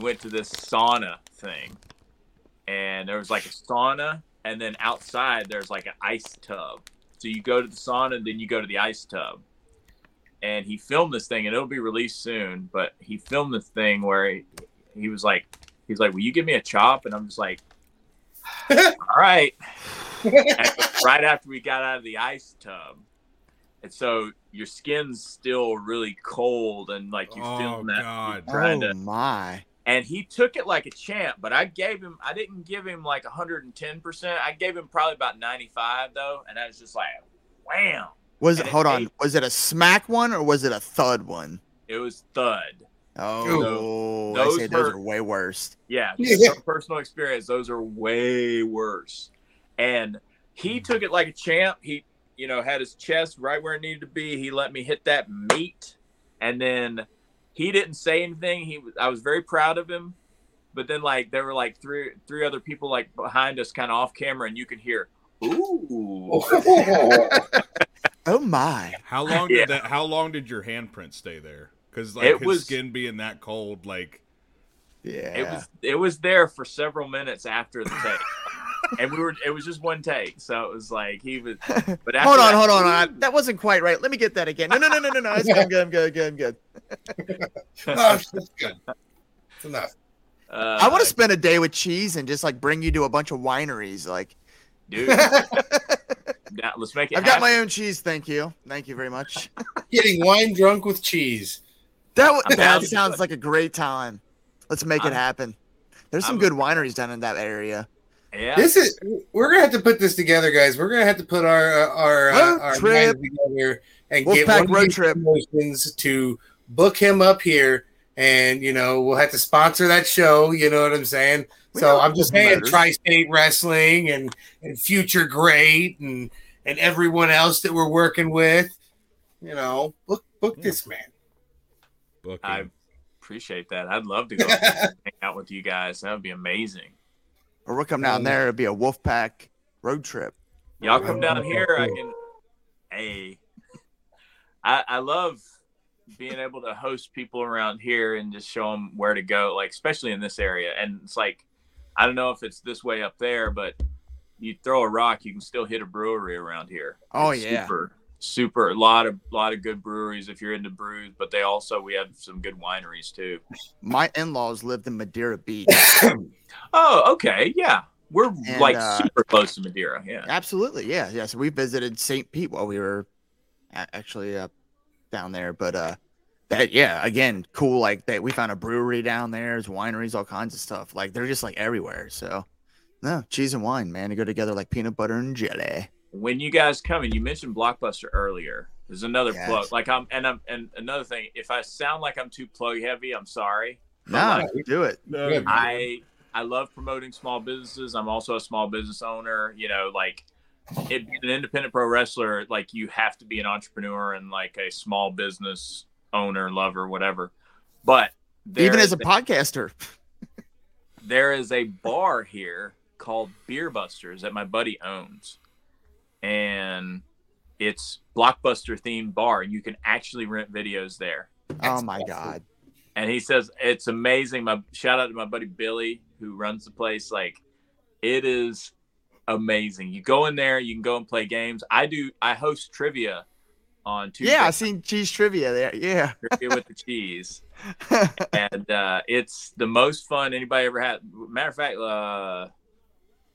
went to this sauna thing and there was like a sauna and then outside there's like an ice tub. So you go to the sauna and then you go to the ice tub and he filmed this thing and it'll be released soon. But he filmed this thing where he, he was like, he's like, will you give me a chop? And I'm just like, all right. And right after we got out of the ice tub. And so your skin's still really cold and like you oh, feel that. God. Trying oh to, my. And he took it like a champ, but I gave him, I didn't give him like one hundred ten percent. I gave him probably about ninety-five though. And I was just like, wham. Was it, it, hold on. Was it a smack one or was it a thud one? It was thud. Oh, so those, I say those are, are way worse. Yeah. From personal experience, those are way worse. And he took it like a champ. He, you know, had his chest right where it needed to be. He let me hit that meat and then he didn't say anything. He was, I was very proud of him, but then like, there were like three, three other people like behind us kind of off camera and you could hear, ooh. Oh my. How long did yeah. that, how long did your handprint stay there? Cause like it his was, skin being that cold, like, yeah, it was, it was there for several minutes after the take. And we were, it was just one take. So it was like, he was, but hold on, that, hold on. I, that wasn't quite right. Let me get that again. No, no, no, no, no, no. It's good, I'm good, I'm good, I'm good. No, it's good. It's enough. Uh, I want to spend a day with cheese and just like bring you to a bunch of wineries. Like, dude, now, let's make it I've happen. Got my own cheese. Thank you. Thank you very much. Getting wine drunk with cheese. That, that, that sounds like a great time. Let's make I'm, it happen. There's some I'm, good wineries down in that area. Yeah. This is we're gonna have to put this together, guys. We're gonna have to put our uh, our uh, our trip together and we'll get one road trip promotions to book him up here, and you know we'll have to sponsor that show. You know what I'm saying? We so I'm just saying, matters. Tri-State Wrestling and and Future Great and and everyone else that we're working with. You know, book book yeah. this man. Book him. I appreciate that. I'd love to go hang out with you guys. That would be amazing. Or we'll come down there. It'll be a Wolfpack road trip. Y'all come down here. I can. Hey, I, I love being able to host people around here and just show them where to go, like especially in this area. And it's like, I don't know if it's this way up there, but you throw a rock, you can still hit a brewery around here. Oh it's yeah, super, super. A lot of lot of good breweries if you're into brews, but they also we have some good wineries too. My in-laws lived in Madeira Beach. Oh, okay, yeah. We're and, like uh, super close to Madeira, yeah. Absolutely, yeah, yeah. So we visited Saint Pete while we were actually uh, down there, but uh, that yeah, again, cool. Like that, we found a brewery down there, there's wineries, all kinds of stuff. Like they're just like everywhere. So no, cheese and wine, man, they go together like peanut butter and jelly. When you guys come, and you mentioned Blockbuster earlier, there's another yes. plug. Like I'm, and I'm, and another thing. If I sound like I'm too plug heavy, I'm sorry. No, like, do it. No, I. I love promoting small businesses. I'm also a small business owner. You know, like it, being an independent pro wrestler, like you have to be an entrepreneur and like a small business owner, lover, whatever. But even as a a podcaster, there is a bar here called Beer Busters that my buddy owns, and it's Blockbuster themed bar, and you can actually rent videos there. That's oh my awesome. God. And he says it's amazing. My shout out to my buddy Billy who runs the place. Like it is amazing. You go in there, you can go and play games. I do. I host trivia on Tuesday. Yeah, I seen cheese trivia there. Yeah, trivia with the cheese, and uh, it's the most fun anybody ever had. Matter of fact, uh,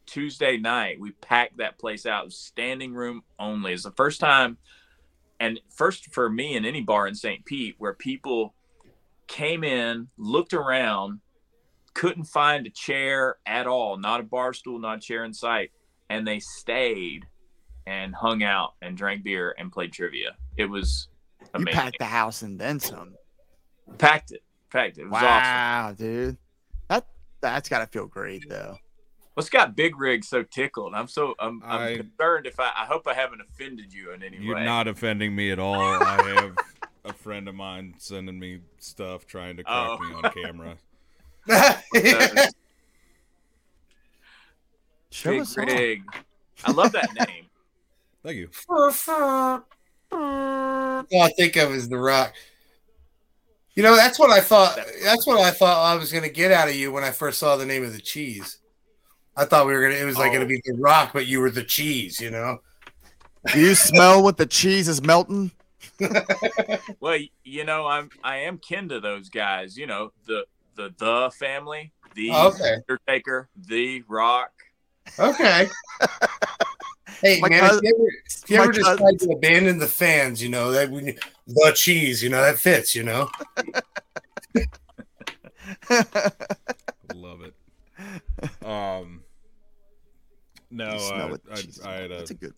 Tuesday night we packed that place out. It was standing room only. It's the first time, and first for me in any bar in Saint Pete where people came in, looked around, couldn't find a chair at all, not a bar stool, not a chair in sight, and they stayed and hung out and drank beer and played trivia. It was amazing. You packed the house and then some. Packed it. Packed it. It was wow, awesome. Dude. That, that's got to feel great, though. What's got Big Rig so tickled? I'm so I'm, I'm I, concerned if I, I hope I haven't offended you in any you're way. You're not offending me at all. I have... a friend of mine sending me stuff trying to crack oh. me on camera. Big Rig. I love that name. Thank you. All I think of is The Rock. You know, that's what I thought. That's what I thought I was going to get out of you when I first saw the name of the cheese. I thought we were going to, it was like oh. going to be The Rock, but you were the cheese, you know? Do you smell what the cheese is melting? Well, you know, I'm I am kin to those guys. You know, the the the family, the oh, okay. Undertaker, the Rock. Okay. Hey, my man, cousin, if you ever, if you ever decide cousin. to abandon the fans, you know that when you, the cheese, you know that fits, you know. Love it. Um, no, I, I, I had a. That's a good.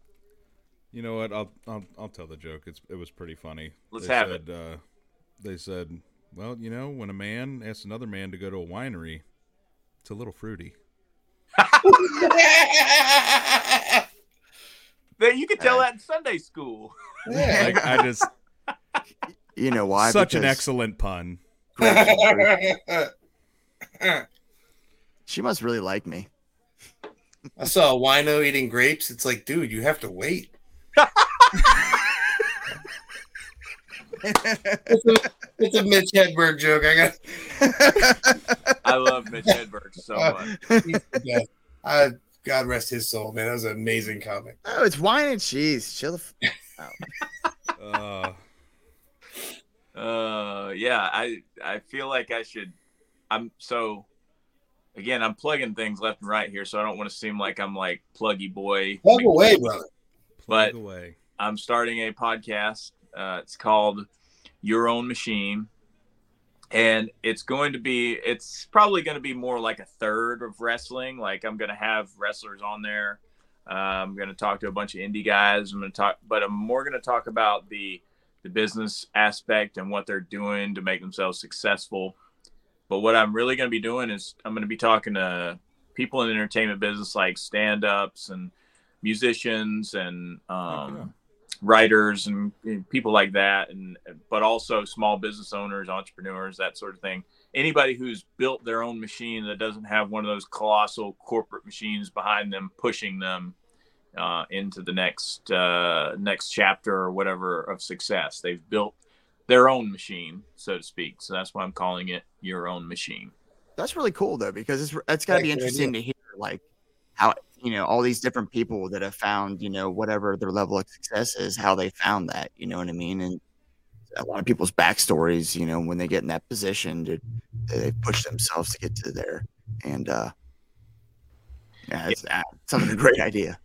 You know what? I'll, I'll I'll tell the joke. It's it was pretty funny. Let's they have said, it. Uh, they said, "Well, you know, when a man asks another man to go to a winery, it's a little fruity." You could tell that in Sunday school. Yeah. Like, I just, you know why? Such because... an excellent pun. She must really like me. I saw a wino eating grapes. It's like, dude, you have to wait. it's, a, it's a Mitch Hedberg joke. I got. I love Mitch Hedberg so much. Yeah. I, God rest his soul, man. That was an amazing comic. Oh, it's wine and cheese. Chill the f- out. Uh, uh, yeah. I I feel like I should. I'm so. Again, I'm plugging things left and right here, so I don't want to seem like I'm like pluggy boy. Plug away, brother. But Plug away. I'm starting a podcast. Uh, it's called Your Own Machine. And it's going to be, it's probably going to be more like a third of wrestling. Like, I'm going to have wrestlers on there. Uh, I'm going to talk to a bunch of indie guys. I'm going to talk, but I'm more going to talk about the, the business aspect and what they're doing to make themselves successful. But what I'm really going to be doing is I'm going to be talking to people in the entertainment business, like stand-ups and musicians and, um, yeah. writers and people like that, and but also small business owners, entrepreneurs, that sort of thing. Anybody who's built their own machine that doesn't have one of those colossal corporate machines behind them pushing them uh, into the next uh, next chapter or whatever of success. They've built their own machine, so to speak. So that's why I'm calling it Your Own Machine. That's really cool, though, because it's it's got to be interesting to hear, like, how – you know, all these different people that have found, you know, whatever their level of success is, how they found that, you know what I mean? And a lot of people's backstories, you know, when they get in that position, dude, they push themselves to get to there. And, uh, yeah, it's, yeah. it's a great idea.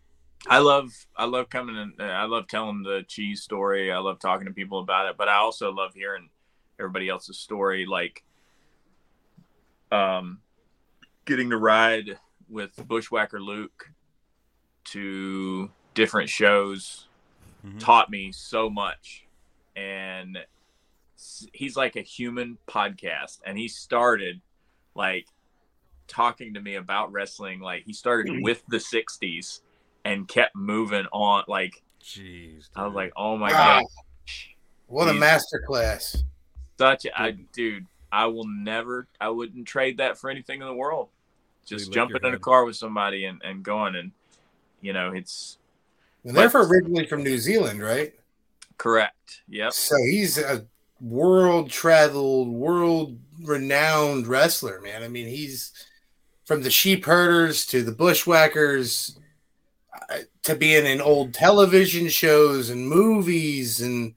I love, I love coming in. I love telling the cheese story. I love talking to people about it, but I also love hearing everybody else's story. Like, um, getting to ride with Bushwhacker Luke to different shows mm-hmm. taught me so much. And he's like a human podcast. And he started like talking to me about wrestling. Like, he started mm-hmm. with the sixties and kept moving on. Like, jeez, I was like, oh my wow. God. What he's a masterclass. Such a, I, dude, I will never, I wouldn't trade that for anything in the world. Just jumping in a car with somebody and, and going, and, you know, it's... And they're originally from New Zealand, right? Correct, yep. So he's a world-traveled, world-renowned wrestler, man. I mean, he's from the sheep herders to the bushwhackers uh, to being in old television shows and movies, and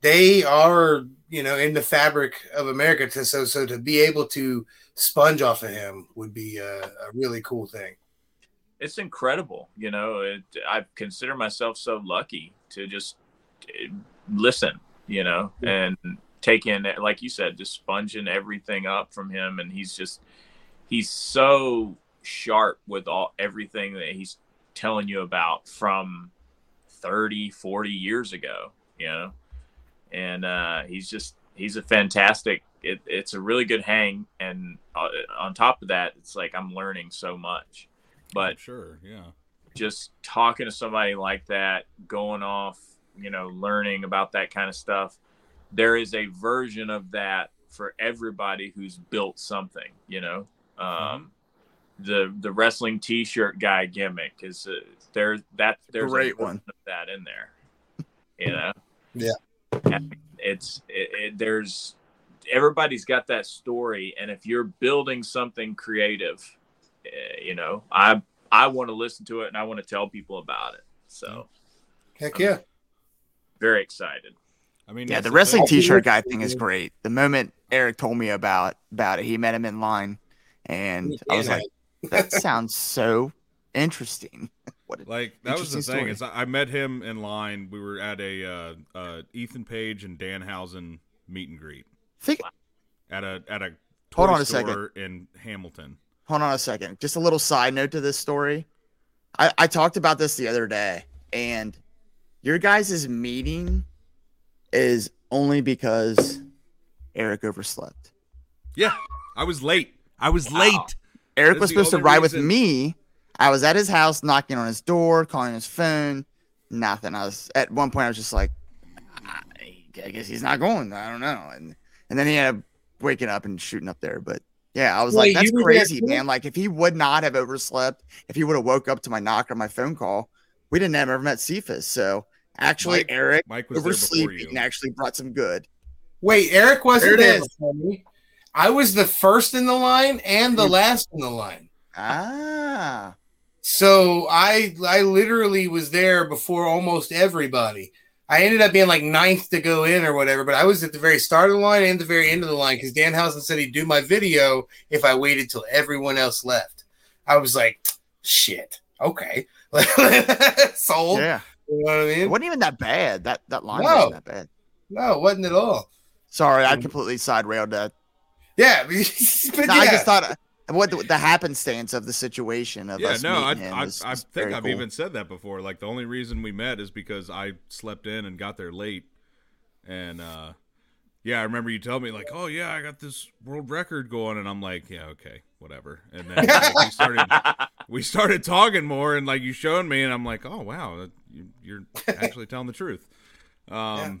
they are, you know, in the fabric of America. To, so, so to be able to sponge off of him would be a, a really cool thing. It's incredible. You know, it, I consider myself so lucky to just listen, you know, yeah. and take in, like you said, just sponging everything up from him. And he's just, he's so sharp with all everything that he's telling you about from thirty, forty years ago, you know? And uh, he's just, he's a fantastic, it, it's a really good hang. And uh, on top of that, it's like, I'm learning so much. But I'm sure, yeah. Just talking to somebody like that, going off, you know, learning about that kind of stuff. There is a version of that for everybody who's built something, you know, um, mm-hmm. the, the wrestling t-shirt guy gimmick is uh, there, that there's Great a one of that in there, you know? Yeah. And it's it, it, there's everybody's got that story, and if you're building something creative, uh, you know, I I want to listen to it and I want to tell people about it. So, heck yeah, I'm very excited. I mean, yeah, the wrestling the t-shirt guy thing is great. The moment Eric told me about about it, he met him in line, and yeah. I was like, that sounds so interesting. What like that was the story. Thing is I met him in line. We were at a uh, uh, Ethan Page and Danhausen meet and greet. Think at a at a toy hold on store a second in Hamilton. Hold on a second. Just a little side note to this story. I, I talked about this the other day, and your guys' meeting is only because Eric overslept. Yeah, I was late. I was wow. late. Eric That's was supposed to ride reason. With me. I was at his house, knocking on his door, calling his phone, nothing. I was at one point, I was just like, I guess he's not going. I don't know. And and then he ended up waking up and shooting up there. But yeah, I was Wait, like, that's crazy, that man. Like, if he would not have overslept, if he would have woke up to my knock or my phone call, we didn't have ever met Cephas. So actually, Mike, Eric Mike was oversleeping and actually brought some good. Wait, Eric wasn't there. There. I was the first in the line and the last in the line. Ah. So I I literally was there before almost everybody. I ended up being like ninth to go in or whatever, but I was at the very start of the line and the very end of the line because Danhausen said he'd do my video if I waited till everyone else left. I was like, shit, okay. Sold. Yeah. You know what I mean? It wasn't even that bad. That that line no. wasn't that bad. No, it wasn't at all. Sorry, I completely side railed that Yeah, but, but no, yeah. I just thought what the, the happenstance of the situation of yeah, us no, meeting I, him I, is, I, I is think I've cool. even said that before. Like the only reason we met is because I slept in and got there late, and uh, yeah, I remember you telling me like, "Oh yeah, I got this world record going," and I'm like, "Yeah, okay, whatever." And then like, we started we started talking more, and like you showed me, and I'm like, "Oh wow, you're actually telling the truth." Um, yeah.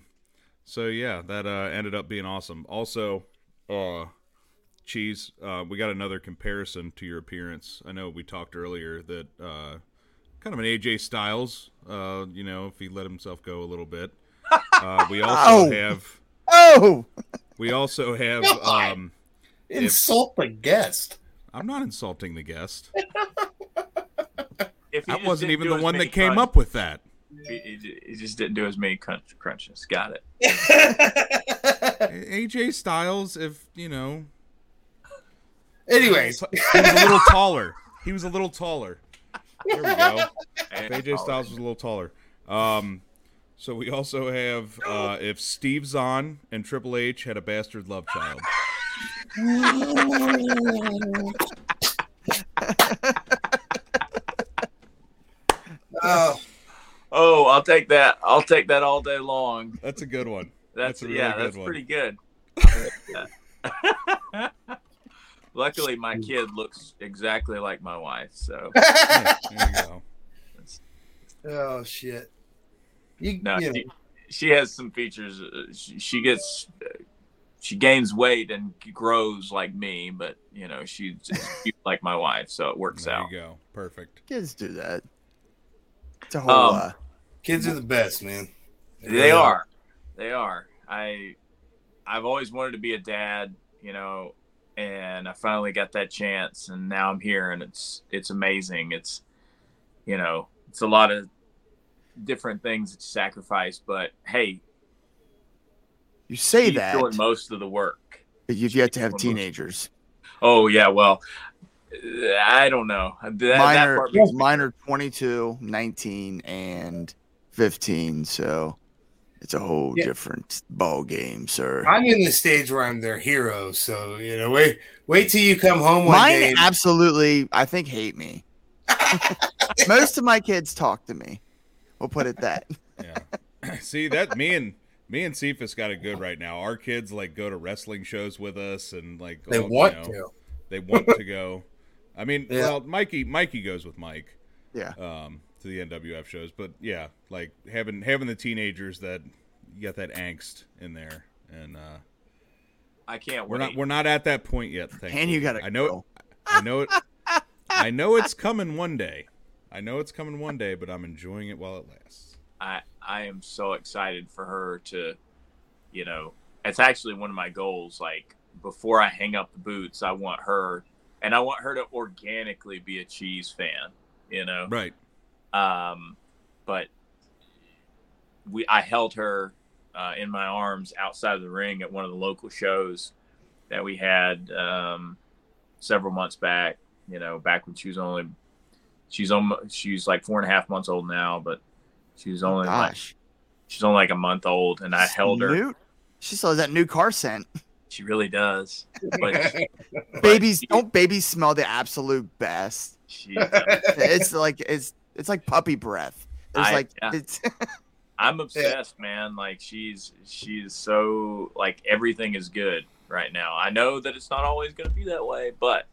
So yeah, that uh, ended up being awesome. Also, uh, Cheese, uh, we got another comparison to your appearance. I know we talked earlier that uh, kind of an A J Styles, uh, you know, if he let himself go a little bit. Uh, we also oh. have. Oh. We also have. Um, Insult if, the guest. I'm not insulting the guest. If I wasn't even the one that came crunch. up with that. He, he, he just didn't do as many crunch, crunches. Got it. A J Styles, if you know. Anyways, he was a little taller. He was a little taller. There we go. A J Styles was a little taller. Um, so we also have uh, if Steve Zahn and Triple H had a bastard love child. oh, oh, I'll take that. I'll take that all day long. That's a good one. That's, that's a really yeah. Good that's one. Pretty good. Luckily, my kid looks exactly like my wife, so. There you go. Oh, shit. You, no, you know. she, she has some features. She, she gets, she gains weight and grows like me, but, you know, she's cute like my wife, so it works there out. There you go. Perfect. Kids do that. It's a whole um, lot. Kids are the best, man. They, they really are. are. They are. I, I've always wanted to be a dad, you know. And I finally got that chance, and now I'm here, and it's it's amazing. It's, you know, it's a lot of different things that you sacrifice, but hey, you say that doing most of the work. But you've yet to have teenagers. Oh yeah, well, I don't know. That, minor, that part makes minor twenty-two, nineteen, and fifteen. So it's a whole yeah. different ball game, sir. I'm in the stage where I'm their hero, so you know, wait, wait till you come home one Mine day. Mine absolutely, I think, hate me. Most of my kids talk to me. We'll put it that. Yeah. See that me and me and Cephas got it good right now. Our kids like go to wrestling shows with us, and like they all, want you know, to. They want to go. I mean, yeah. well, Mikey, Mikey goes with Mike. Yeah. Um. To the N W F shows, but yeah, like having having the teenagers that you got that angst in there, and uh, I can't. We're wait. not we're not at that point yet. Thankfully. And you got to. I know. Go. It, I know it. I know it's coming one day. I know it's coming one day, but I'm enjoying it while it lasts. I I am so excited for her to, you know, it's actually one of my goals. Like before I hang up the boots, I want her, and I want her to organically be a Cheese fan. You know, right. Um, but we, I held her, uh, in my arms outside of the ring at one of the local shows that we had, um, several months back, you know, back when she was only, she's almost, she's like four and a half months old now, but she was only, Gosh. like, she's only like a month old, and I held her. She still has that new car scent. She really does. But, but babies, she, don't babies smell the absolute best. She does. It's like, it's. It's like puppy breath. It's I, like yeah. it's I'm obsessed, man. Like she's she's so like everything is good right now. I know that it's not always going to be that way, but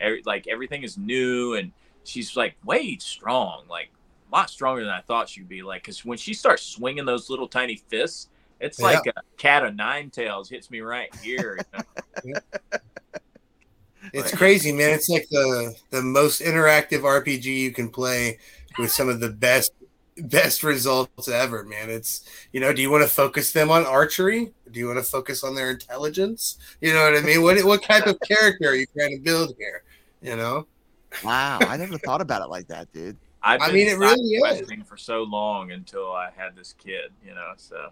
every, like everything is new, and she's like way strong, like a lot stronger than I thought she'd be. Like because when she starts swinging those little tiny fists, it's yeah. like a cat of nine tails hits me right here. You know? It's like, crazy, man. It's like the the most interactive R P G you can play. With some of the best best results ever, man. It's, you know, do you want to focus them on archery? Do you want to focus on their intelligence? You know what I mean? What what type of character are you trying to build here? You know? Wow, I never thought about it like that, dude. I've been I mean, it really is for so long until I had this kid. You know, so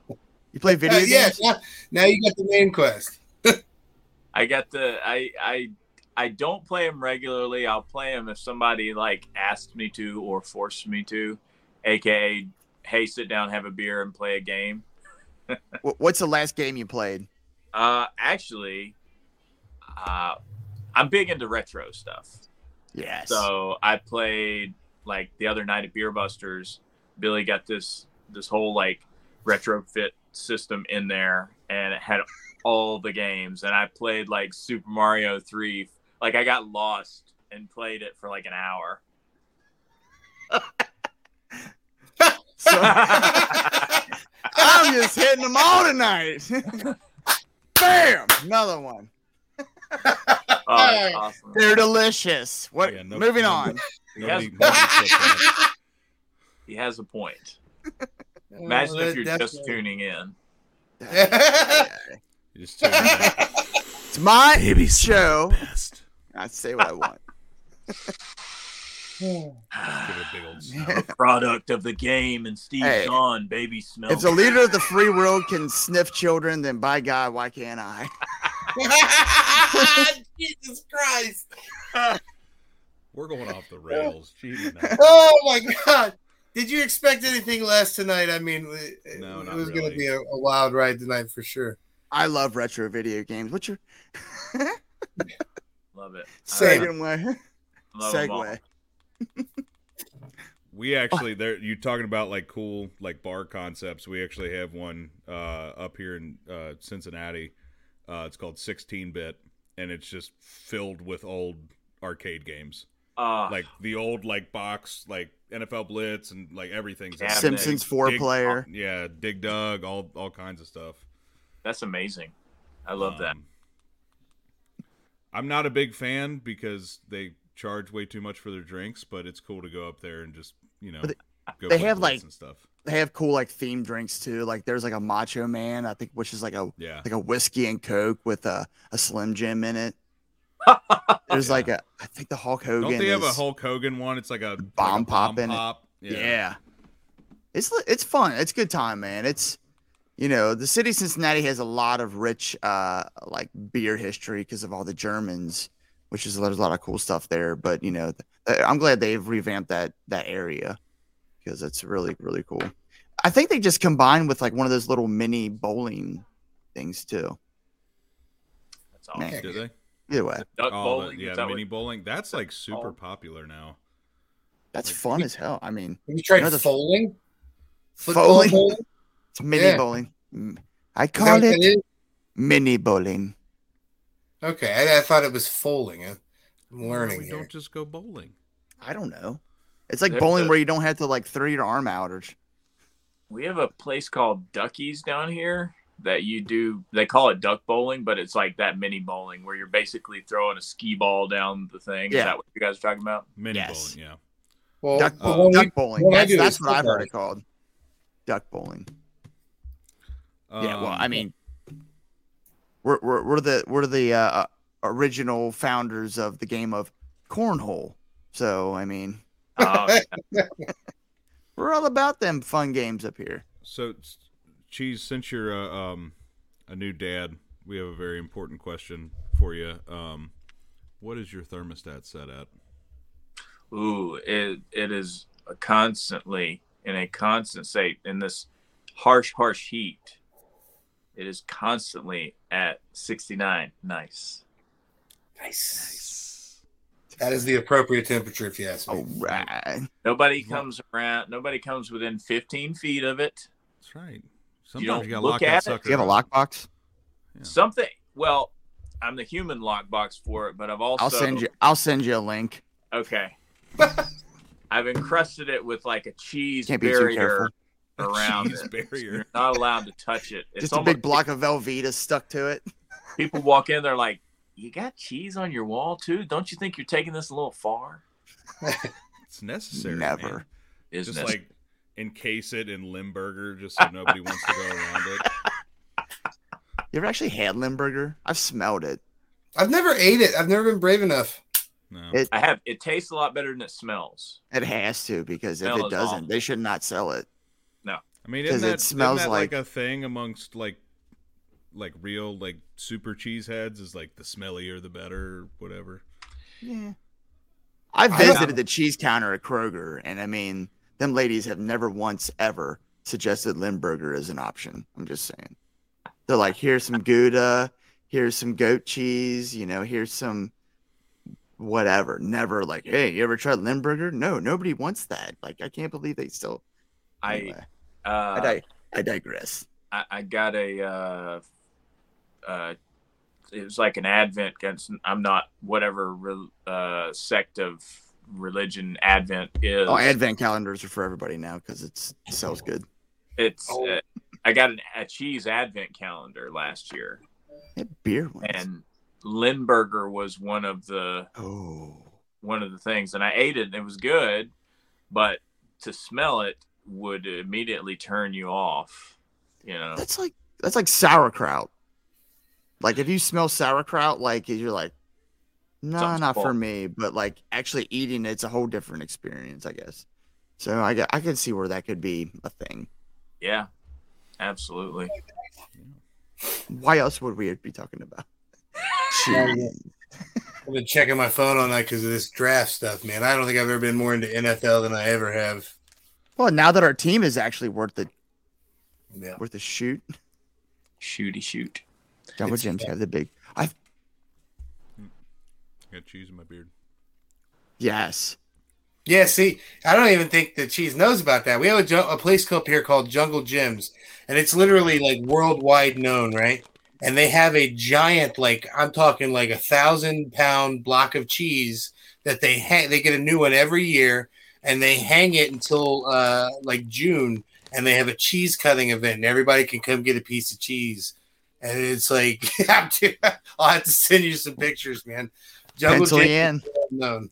you play video uh, games. Yeah, now you got the main quest. I got the I I. I don't play them regularly. I'll play them if somebody like asks me to or forces me to, aka, hey, sit down, have a beer, and play a game. What's the last game you played? Uh, actually, uh, I'm big into retro stuff. Yes. So I played, like, the other night at Beer Busters, Billy got this this whole, like, retrofit system in there, and it had all the games. And I played, like, Super Mario three. Like, I got lost and played it for, like, an hour. So, I'm just hitting them all tonight. Bam! Another one. Oh, awesome. They're delicious. What? Yeah, no, moving no, on. He has, he has a point. Imagine oh, if you're definitely. just tuning in. Just tuning in. It's my Baby show. I say what I want. Give it a big old smell. Product of the game, and Steve's hey, on baby smell. If the leader of the free world can sniff children, then by God, why can't I? Jesus Christ! We're going off the rails. Jeez, oh my God! Did you expect anything less tonight? I mean, it, no, it was really. going to be a, a wild ride tonight for sure. I love retro video games. What's your love it? Second way. Segue. We actually there you talking about like cool like bar concepts. We actually have one uh up here in uh Cincinnati. Uh it's called sixteen bit, and it's just filled with old arcade games. Uh like the old like box like N F L Blitz and like everything. Simpsons four player. Yeah, Dig Dug, all all kinds of stuff. That's amazing. I love um, that. I'm not a big fan because they charge way too much for their drinks, but it's cool to go up there and just, you know, they, go they have like and stuff. They have cool like themed drinks too. Like there's like a Macho Man, I think, which is like a yeah. like a whiskey and Coke with a, a Slim Jim in it. There's yeah. like a I think the Hulk Hogan. Don't they have a Hulk Hogan one? It's like a bomb, like a bomb pop bomb in pop. it. Yeah. yeah, it's it's fun. It's good time, man. It's you know the city of Cincinnati has a lot of rich uh like beer history because of all the Germans. Which is there's a lot of cool stuff there, but you know, th- I'm glad they've revamped that that area because it's really really cool. I think they just combined with like one of those little mini bowling things too. That's all. Did they? Either way. Duck bowling, oh, yeah, mini what... bowling. That's like super popular now. That's like, fun we, as hell. I mean, have you tried you know, bowling? Bowling. bowling? It's mini yeah. bowling. I call it, it mini bowling. Okay, I, I thought it was foaling. I'm learning. We here. Don't just go bowling. I don't know. It's like There's bowling a, where you don't have to like throw your arm out. Or... We have a place called Duckies down here that you do. They call it duck bowling, but it's like that mini bowling where you're basically throwing a skee ball down the thing. Yeah. Is that what you guys are talking about? Mini yes. bowling, yeah. Well, duck, uh, duck we, bowling. That's, that's what I've heard it called. Duck bowling. Um, yeah. Well, I mean. We're, we're, we're the we're the uh, original founders of the game of cornhole, so I mean, oh, yeah. We're all about them fun games up here. So, Cheese, since you're a, um, a new dad, we have a very important question for you. Um, what is your thermostat set at? Ooh, it it is a constantly in a constant state in this harsh, harsh heat. It is constantly at sixty-nine. Nice. Nice. That is the appropriate temperature, if you ask me. All right. Nobody comes around. Nobody comes within fifteen feet of it. That's right. Sometimes you don't you gotta look lock at that sucker. Do you have a lockbox? Yeah. Something. Well, I'm the human lockbox for it, but I've also. I'll send you. I'll send you a link. Okay. I've encrusted it with like a cheese Can't barrier. Around Jeez, it. Barrier. You're not allowed to touch it. It's just a big block of Velveeta stuck to it. People walk in, they're like, "You got cheese on your wall too? Don't you think you're taking this a little far?" It's necessary. Never. It's just necessary. Like encase it in Limburger just so nobody wants to go around it. You ever actually had Limburger? I've smelled it. I've never ate it. I've never been brave enough. No. It, I have. It tastes a lot better than it smells. It has to because if it doesn't, awful. They should not sell it. I mean, isn't that, it smells isn't that like, like a thing amongst like, like real like super cheeseheads is like the smellier the better, or whatever. Yeah, I visited I the cheese counter at Kroger, and I mean, them ladies have never once ever suggested Limburger as an option. I'm just saying, they're like, here's some Gouda, here's some goat cheese, you know, here's some whatever. Never like, hey, you ever tried Limburger? No, nobody wants that. Like, I can't believe they still. Anyway, I, uh, I, dig- I digress. I, I got a, uh, uh, it was like an Advent. I'm not whatever re- uh, sect of religion Advent is. Oh, Advent calendars are for everybody now because it sells good. It's oh. uh, I got an, a cheese Advent calendar last year. That beer ones. And Limburger was one of the oh one of the things, and I ate it and it was good, but to smell it would immediately turn you off. You know, that's like that's like sauerkraut. Like if you smell sauerkraut, like you're like, no, nah, not for me. But like actually eating it's a whole different experience, I guess. So I got, I can see where that could be a thing. Yeah, absolutely. Why else would we be talking about? I've been checking my phone all night because of this draft stuff, man. I don't think I've ever been more into N F L than I ever have. Well, now that our team is actually worth the yeah. worth the shoot, shooty shoot. Double Jim's have the big. I've I got cheese in my beard. Yes. Yeah, see, I don't even think that Cheese knows about that. We have a, a place up here called Jungle Gyms, and it's literally like worldwide known, right? And they have a giant, like I'm talking like a thousand pound block of cheese that they hang. They get a new one every year, and they hang it until uh, like June, and they have a cheese cutting event, and everybody can come get a piece of cheese. And it's like, I'll have to send you some pictures, man. Jungle in.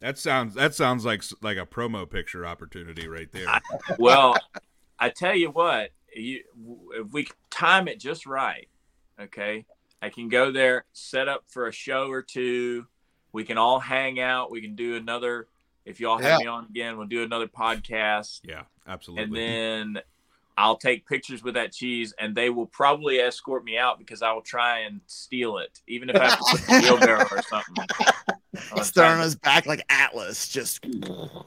That sounds that sounds like like a promo picture opportunity right there. I, well, I tell you what, you, if we time it just right, okay, I can go there, set up for a show or two. We can all hang out. We can do another. If y'all have yeah. me on again, we'll do another podcast. Yeah, absolutely. And then I'll take pictures with that cheese, and they will probably escort me out because I will try and steal it, even if I have to put a wheelbarrow or something. He's throwing us back like Atlas. Just well,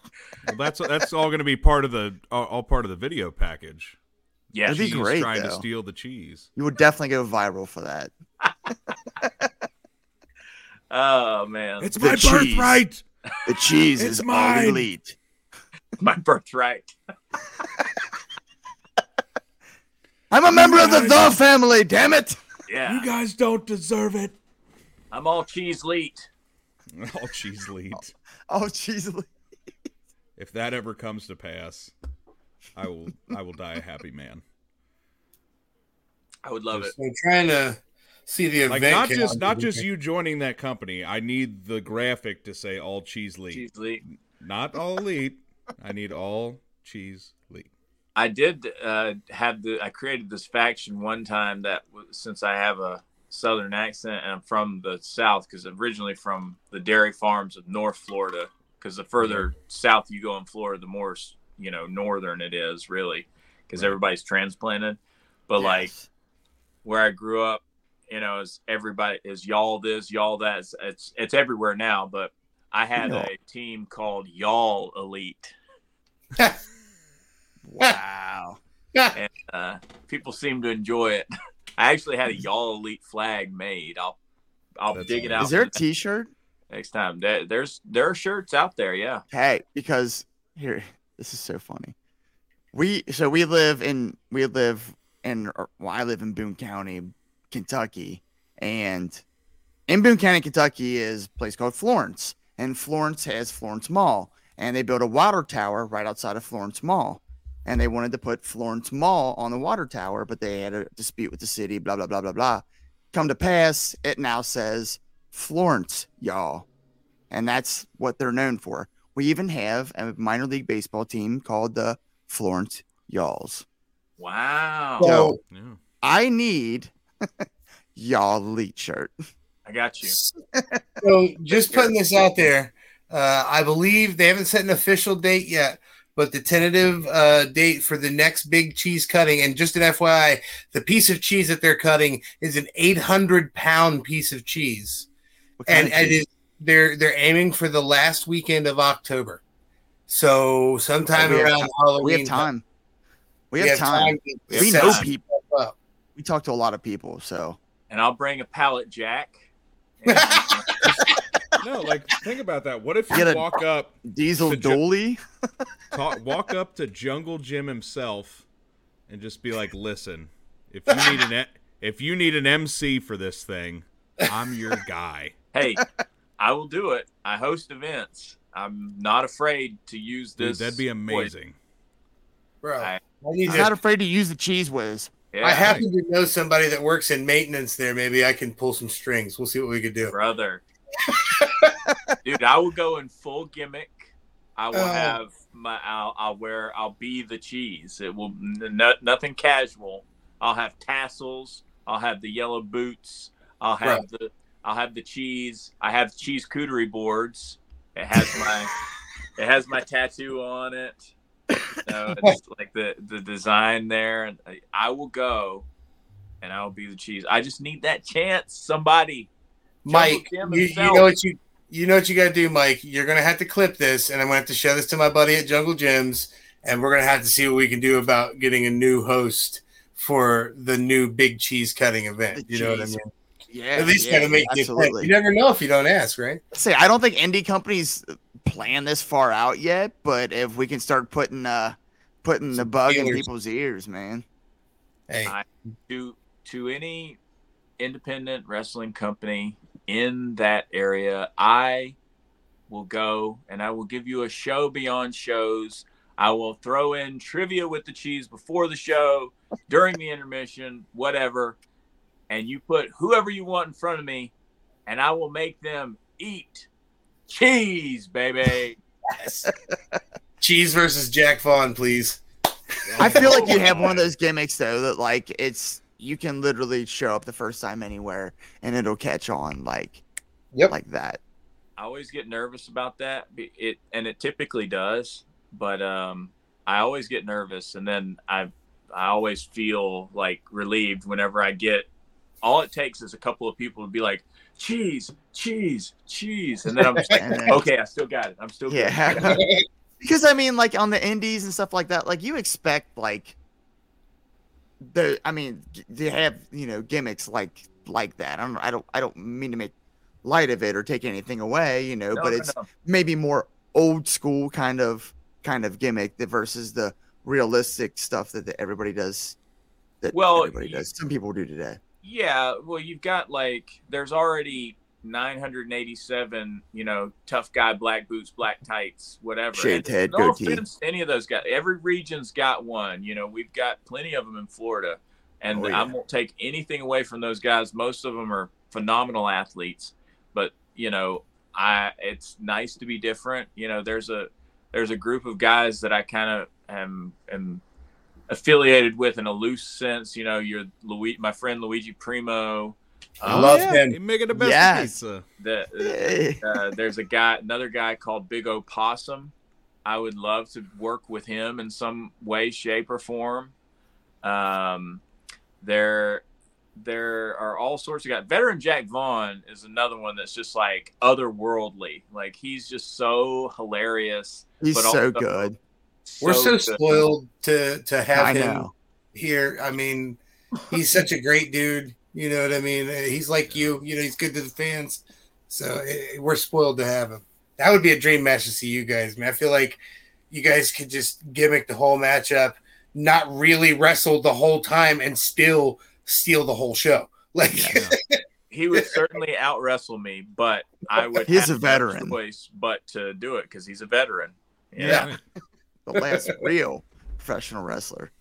that's that's all going to be part of the all, all part of the video package. Yeah, it'd be great. Trying though. to steal the cheese, you would definitely go viral for that. Oh man, it's the my cheese. birthright. The cheese it's is mine. All elite. My birthright. I'm a member of the The family. Damn it! Yeah, you guys don't deserve it. I'm all cheese elite. All cheese lead. All, all cheese lead. If that ever comes to pass, I will I will die a happy man. I would love just, it. I'm trying to see the event. Like not just not just you joining that company. I need the graphic to say all cheese lead. Cheese lead. Not all elite. I need all cheese lead. I did uh, have the I created this faction one time that since I have a Southern accent and I'm from the South because originally from the dairy farms of North Florida, because the further south you go in Florida, the more, you know, northern it is really because right. everybody's transplanted. But yes. like where I grew up, you know, is everybody is y'all this, y'all that. It's it's, it's everywhere now, but I had yeah. a team called Y'all Elite. Wow. And uh, people seem to enjoy it. I actually had a Y'all Elite flag made. I'll I'll That's dig it out. Is there a T-shirt? Next time. There, there's, there are shirts out there, yeah. Hey, because here, this is so funny. We So we live in, we live in, well, I live in Boone County, Kentucky. And in Boone County, Kentucky is a place called Florence. And Florence has Florence Mall. And they built a water tower right outside of Florence Mall. And they wanted to put Florence Mall on the water tower, but they had a dispute with the city, blah, blah, blah, blah, blah. Come to pass, it now says Florence, y'all. And that's what they're known for. We even have a minor league baseball team called the Florence Y'alls. Wow. So yeah. I need Y'all Elite shirt. I got you. So just putting this out there, uh, I believe they haven't set an official date yet. But the tentative uh, date for the next big cheese cutting, and just an F Y I, the piece of cheese that they're cutting is an eight hundred pound piece of cheese. And, of cheese? and it, they're they're aiming for the last weekend of October. So sometime oh, around have, Halloween. We have time. We, we have time. time we know people. We talk to a lot of people, so and I'll bring a pallet jack. And, uh, no, like, think about that. What if you Get walk up Diesel Dooley? Ju- walk up to Jungle Gym himself and just be like, listen, if you need an if you need an M C for this thing, I'm your guy. Hey, I will do it. I host events. I'm not afraid to use this. Dude, that'd be amazing. Bro, I, I'm not afraid to use the cheese whiz. Yeah, I happen right. to know somebody that works in maintenance there. Maybe I can pull some strings. We'll see what we could do. Brother. Dude, I will go in full gimmick. I will uh, have my, I'll, I'll wear, I'll be the cheese. It will, no, nothing casual. I'll have tassels. I'll have the yellow boots. I'll have right. the, I'll have the cheese. I have cheese cootery boards. It has my, it has my tattoo on it. You know, it's like the, the design there. And I, I will go and I will be the cheese. I just need that chance. Somebody. Mike, you, you know what you you know what you gotta do, Mike. You're gonna have to clip this, and I'm gonna have to show this to my buddy at Jungle Gyms, and we're gonna have to see what we can do about getting a new host for the new big cheese cutting event. The you know cheese. what I mean? Yeah. At least yeah, gotta make yeah, absolutely. You never know if you don't ask, right? See, I don't think indie companies plan this far out yet, but if we can start putting uh putting Some the bug dealers. in people's ears, man. Hey, I, to to any independent wrestling company in that area, I will go and I will give you a show beyond shows. I will throw in trivia with the cheese before the show, during the intermission, whatever. And you put whoever you want in front of me, and I will make them eat cheese, baby. Yes. Cheese versus Jack Vaughn, please. I feel like you have one of those gimmicks, though, that like it's you can literally show up the first time anywhere and it'll catch on like yep. like that. I always get nervous about that. It and it typically does, but um, I always get nervous. And then I, I always feel like relieved whenever I get, all it takes is a couple of people to be like, cheese, cheese, cheese. And then I'm just like, okay, I still got it. I'm still good. Yeah. Because I mean, like on the indies and stuff like that, like you expect like, The, I mean, they have, you know, gimmicks like like that. I don't, I don't, I don't mean to make light of it or take anything away, you know. No, but it's no. maybe more old school kind of kind of gimmick that versus the realistic stuff that, that everybody does. That well, everybody you, does. Some people do today. Yeah. Well, you've got like there's already nine hundred eighty-seven, you know, tough guy, black boots, black tights, whatever. Shaved head, no goatee. Offense to any of those guys. Every region's got one. You know, we've got plenty of them in Florida, and oh, yeah. I won't take anything away from those guys. Most of them are phenomenal athletes, but you know, I it's nice to be different. You know, there's a there's a group of guys that I kind of am am affiliated with in a loose sense. You know, you're Luigi, my friend Luigi Primo. I um, love yeah, him. He making the best yes. pizza. The, uh, there's a guy, another guy called Big Opossum. I would love to work with him in some way, shape, or form. Um, there, there are all sorts of guys. Veteran Jack Vaughn is another one that's just like otherworldly. Like he's just so hilarious. He's but so also, good. So We're so good. spoiled to to have I him know. here. I mean, he's such a great dude. You know what I mean? He's like you. You know, he's good to the fans. So it, we're spoiled to have him. That would be a dream match to see you guys, man. I feel like you guys could just gimmick the whole matchup, not really wrestle the whole time, and still steal the whole show. Like yeah, he would certainly out-wrestle me, but I would he's have a veteran. No choice but to do it because he's a veteran. Yeah. yeah. The last real professional wrestler.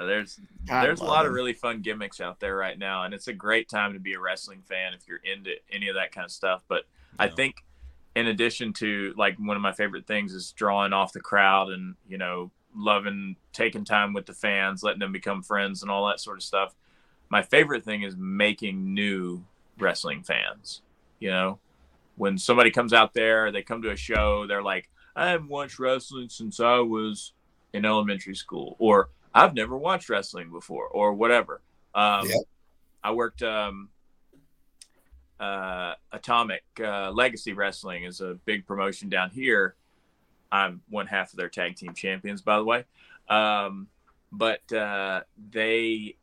There's God there's a lot him. of really fun gimmicks out there right now, and it's a great time to be a wrestling fan if you're into any of that kind of stuff. But yeah. I think in addition to, like, one of my favorite things is drawing off the crowd and, you know, loving, taking time with the fans, letting them become friends and all that sort of stuff. My favorite thing is making new wrestling fans, you know. When somebody comes out there, they come to a show, they're like, I haven't watched wrestling since I was in elementary school, or I've never watched wrestling before, or whatever. Um, yeah. I worked um, uh, Atomic uh, Legacy Wrestling is a big promotion down here. I'm one half of their tag team champions, by the way. Um, but uh, they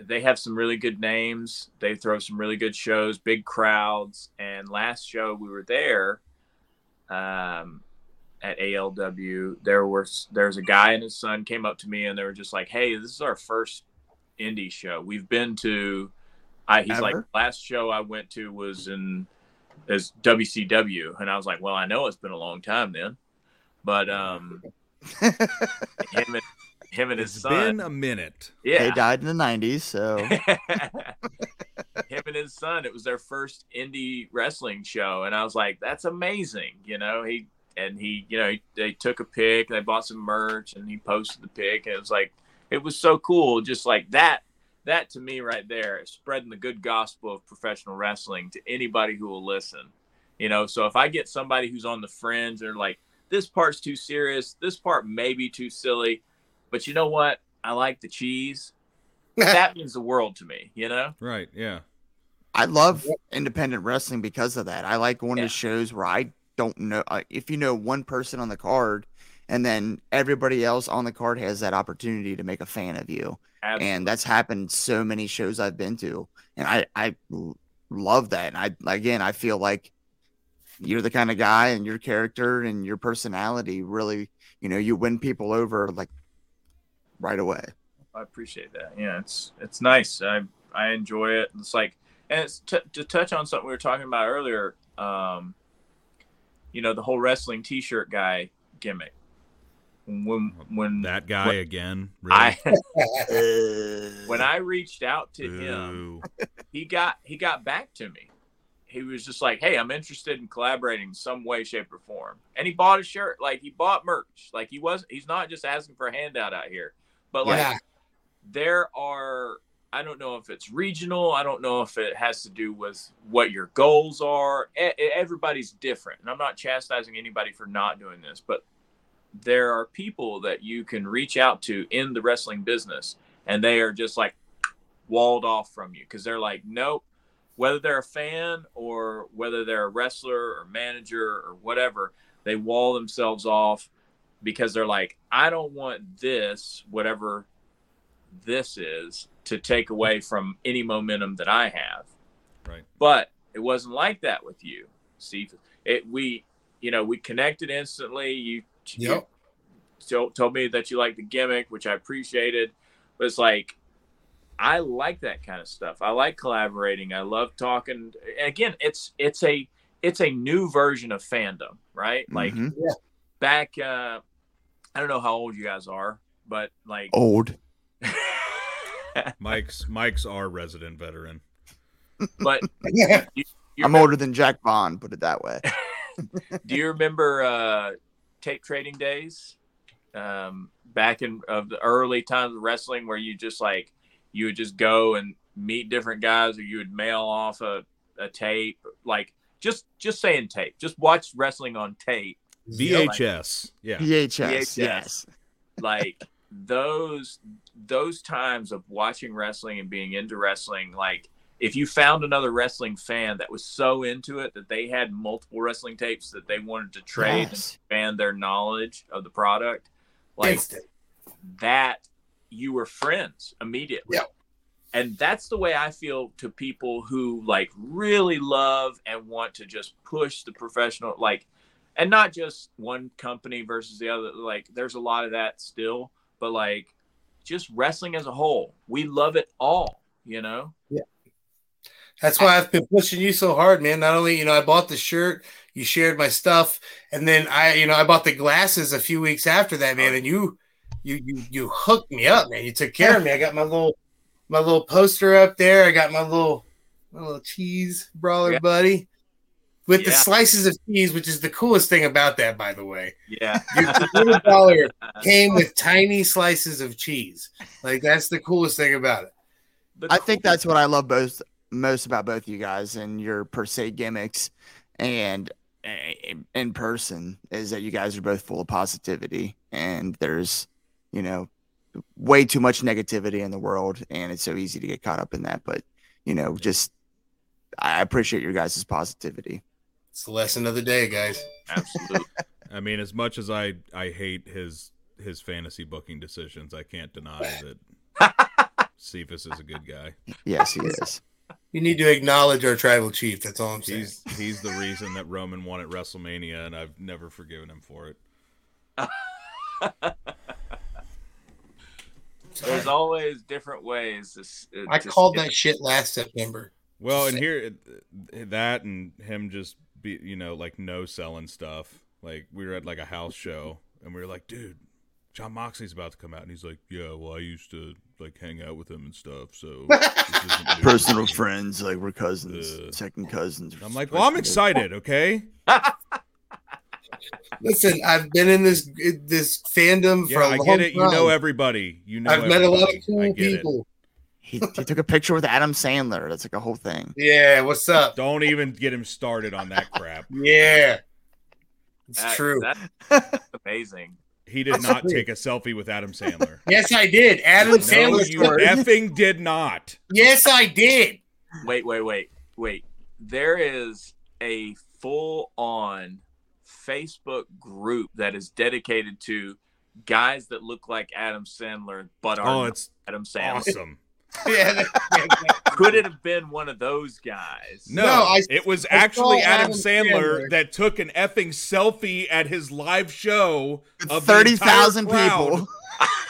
they have some really good names. They throw some really good shows, big crowds. And last show we were there um, at A L W, there was there's a guy and his son came up to me and they were just like, "Hey, this is our first indie show. We've been to." I, he's Ever? like, last show I went to was in is W C W, and I was like, well, I know it's been a long time then, but um, him and him and his it's son. It's been a minute. Yeah, they died in the nineties, so him and his son. It was their first indie wrestling show, and I was like, that's amazing, you know. He and he, you know, he, they took a pic, they bought some merch, and he posted the pic, and it was like, it was so cool, just like that. That to me right there is spreading the good gospel of professional wrestling to anybody who will listen, you know? So if I get somebody who's on the fringe, they're like, this part's too serious. This part may be too silly, but you know what? I like the cheese. That means the world to me, you know? Right. Yeah. I love independent wrestling because of that. I like going yeah. to shows where I don't know if you know one person on the card and then everybody else on the card has that opportunity to make a fan of you. Absolutely. And that's happened so many shows I've been to, and I, I love that. And I, again, I feel like you're the kind of guy and your character and your personality really, you know, you win people over like right away. I appreciate that. Yeah. It's, it's nice. I, I enjoy it. It's like, and it's t- to touch on something we were talking about earlier. Um, you know, the whole wrestling t-shirt guy gimmick. When, when that guy when, again, really? I, when I reached out to Ooh. him, he got, he got back to me. He was just like, "Hey, I'm interested in collaborating in some way, shape or form." And he bought a shirt, like he bought merch. Like he wasn't, he's not just asking for a handout out here, but like yeah. there are, I don't know if it's regional. I don't know if it has to do with what your goals are. E- everybody's different. And I'm not chastising anybody for not doing this, but there are people that you can reach out to in the wrestling business and they are just like walled off from you. Cause they're like, nope, whether they're a fan or whether they're a wrestler or manager or whatever, they wall themselves off because they're like, I don't want this, whatever this is, to take away from any momentum that I have. Right. But it wasn't like that with you. See, it, we, you know, we connected instantly. You, Yep. You told me that you like the gimmick, which I appreciated. But it's like, I like that kind of stuff. I like collaborating. I love talking. And again, it's it's a it's a new version of fandom, right? Like mm-hmm. yeah. back, uh, I don't know how old you guys are, but like old. Mike's Mike's our resident veteran, but yeah. you, you I'm remember, older than Jack Vaughn. Put it that way. Do you remember? Uh, tape trading days um back in of the early times of wrestling where you just like you would just go and meet different guys or you would mail off a, a tape, like just just saying tape, just watch wrestling on tape, V H S, you know, like, yeah V H S, yes. Like those those times of watching wrestling and being into wrestling, like if you found another wrestling fan that was so into it that they had multiple wrestling tapes that they wanted to trade yes. and expand their knowledge of the product, like Instant. that, you were friends immediately. Yep. And that's the way I feel to people who like really love and want to just push the professional, like, and not just one company versus the other. Like there's a lot of that still, but like just wrestling as a whole, we love it all, you know? Yeah. That's why I've been pushing you so hard, man. Not only, you know, I bought the shirt, you shared my stuff, and then I, you know, I bought the glasses a few weeks after that, man. And you, you, you, you hooked me up, man. You took care of me. I got my little, my little poster up there. I got my little, my little cheese brawler yeah. buddy with yeah. the slices of cheese, which is the coolest thing about that, by the way. Yeah, your little brawler came with tiny slices of cheese. Like that's the coolest thing about it. The I think that's thing. what I love most. most about both you guys and your per se gimmicks and in person is that you guys are both full of positivity, and there's, you know, way too much negativity in the world, and it's so easy to get caught up in that. But, you know, just I appreciate your guys' positivity. It's the lesson of the day, guys. Absolutely. I mean, as much as I, I hate his his fantasy booking decisions. I can't deny that Cephas is a good guy. Yes, he is. You need to acknowledge our tribal chief. That's all I'm saying. He's, he's the reason that Roman won at WrestleMania, and I've never forgiven him for it. There's always different ways. To, to I called that it. shit last September. Well, and here, that and him just, be, you know, like, no selling stuff. Like, we were at, like, a house show, and we were like, dude, John Moxley's about to come out. And he's like, yeah, well, I used to, like, hang out with him and stuff, so. Personal friends, like, we're cousins, uh, second cousins. I'm like, well, I'm excited, okay? Listen, I've been in this this fandom yeah, for a I long time. I get it. You know everybody. You know I've everybody. met a lot of cool people. He, he took a picture with Adam Sandler. That's like a whole thing. Yeah, what's up? Don't even get him started on that crap. Yeah. It's that, true. That's amazing. He did that's not so take a selfie with Adam Sandler. Yes, I did. Adam no, Sandler. You effing did not. Yes, I did. Wait, wait, wait, wait. There is a full-on Facebook group that is dedicated to guys that look like Adam Sandler, but are oh, it's not Adam Sandler. Awesome. Yeah, could it have been one of those guys? No, no I, it was I actually Adam, Adam Sandler, Sandler that took an effing selfie at his live show of thirty thousand people.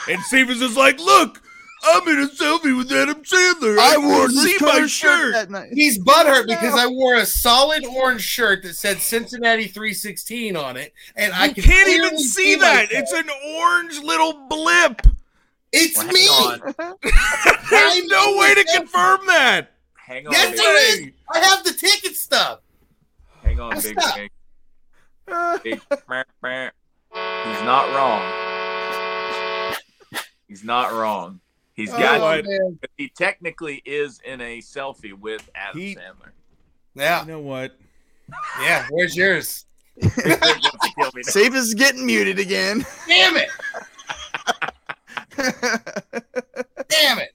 And Cephas is like, look, I'm in a selfie with Adam Sandler. I, I wore see my shirt. shirt that night. He's butthurt because I wore a solid orange shirt that said Cincinnati three sixteen on it. And you I can can't even see, see that. It's an orange little blip. It's well, me. There's no way to confirm that. Hang on, yes, there is. I have the ticket stuff. Hang on, big thing. He's not wrong. He's not wrong. He's got. Oh, he technically is in a selfie with Adam he, Sandler. Yeah. You know what? Yeah. Where's yours? Safe is getting muted again. Damn it. Damn it!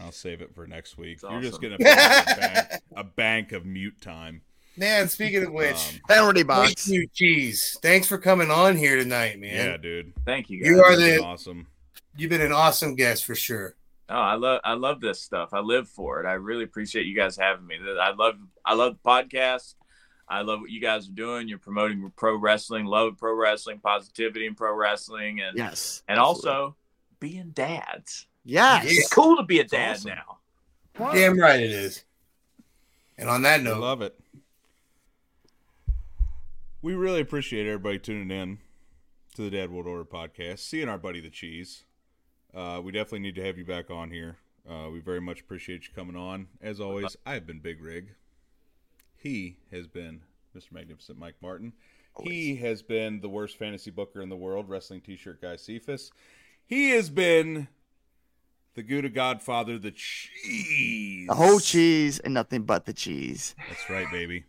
I'll save it for next week. That's You're awesome. just gonna put a, bank, a bank of mute time. Man, speaking of which, um, penalty box. Thank you, geez. Thanks for coming on here tonight, man. Yeah, dude. Thank you. Guys. You are the awesome. You've been an awesome guest for sure. Oh, I love I love this stuff. I live for it. I really appreciate you guys having me. I love I love the podcast. I love what you guys are doing. You're promoting pro wrestling, love pro wrestling, positivity in pro wrestling, and yes, and absolutely. also being dads. Yes. It's cool to be a dad awesome. now. What? Damn right it is. And on that note, I love it. We really appreciate everybody tuning in to the Dad World Order podcast, seeing our buddy the Cheese. Uh, we definitely need to have you back on here. Uh, we very much appreciate you coming on. As always, I've been Big Rig. He has been Mister Magnificent Mike Martin. Always. He has been the worst fantasy booker in the world, wrestling t-shirt guy Cephas. He has been the Gouda Godfather, the Cheese. The whole cheese and nothing but the cheese. That's right, baby.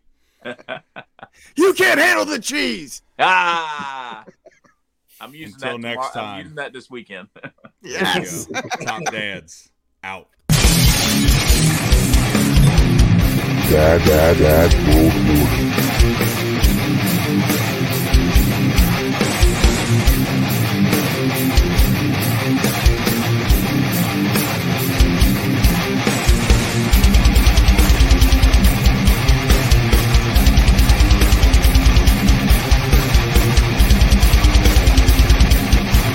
You can't handle the cheese! Ah! I'm using, Until that, next tomorrow, time. I'm using that this weekend. Yes. Top Dads, out. Dad, dad, dad,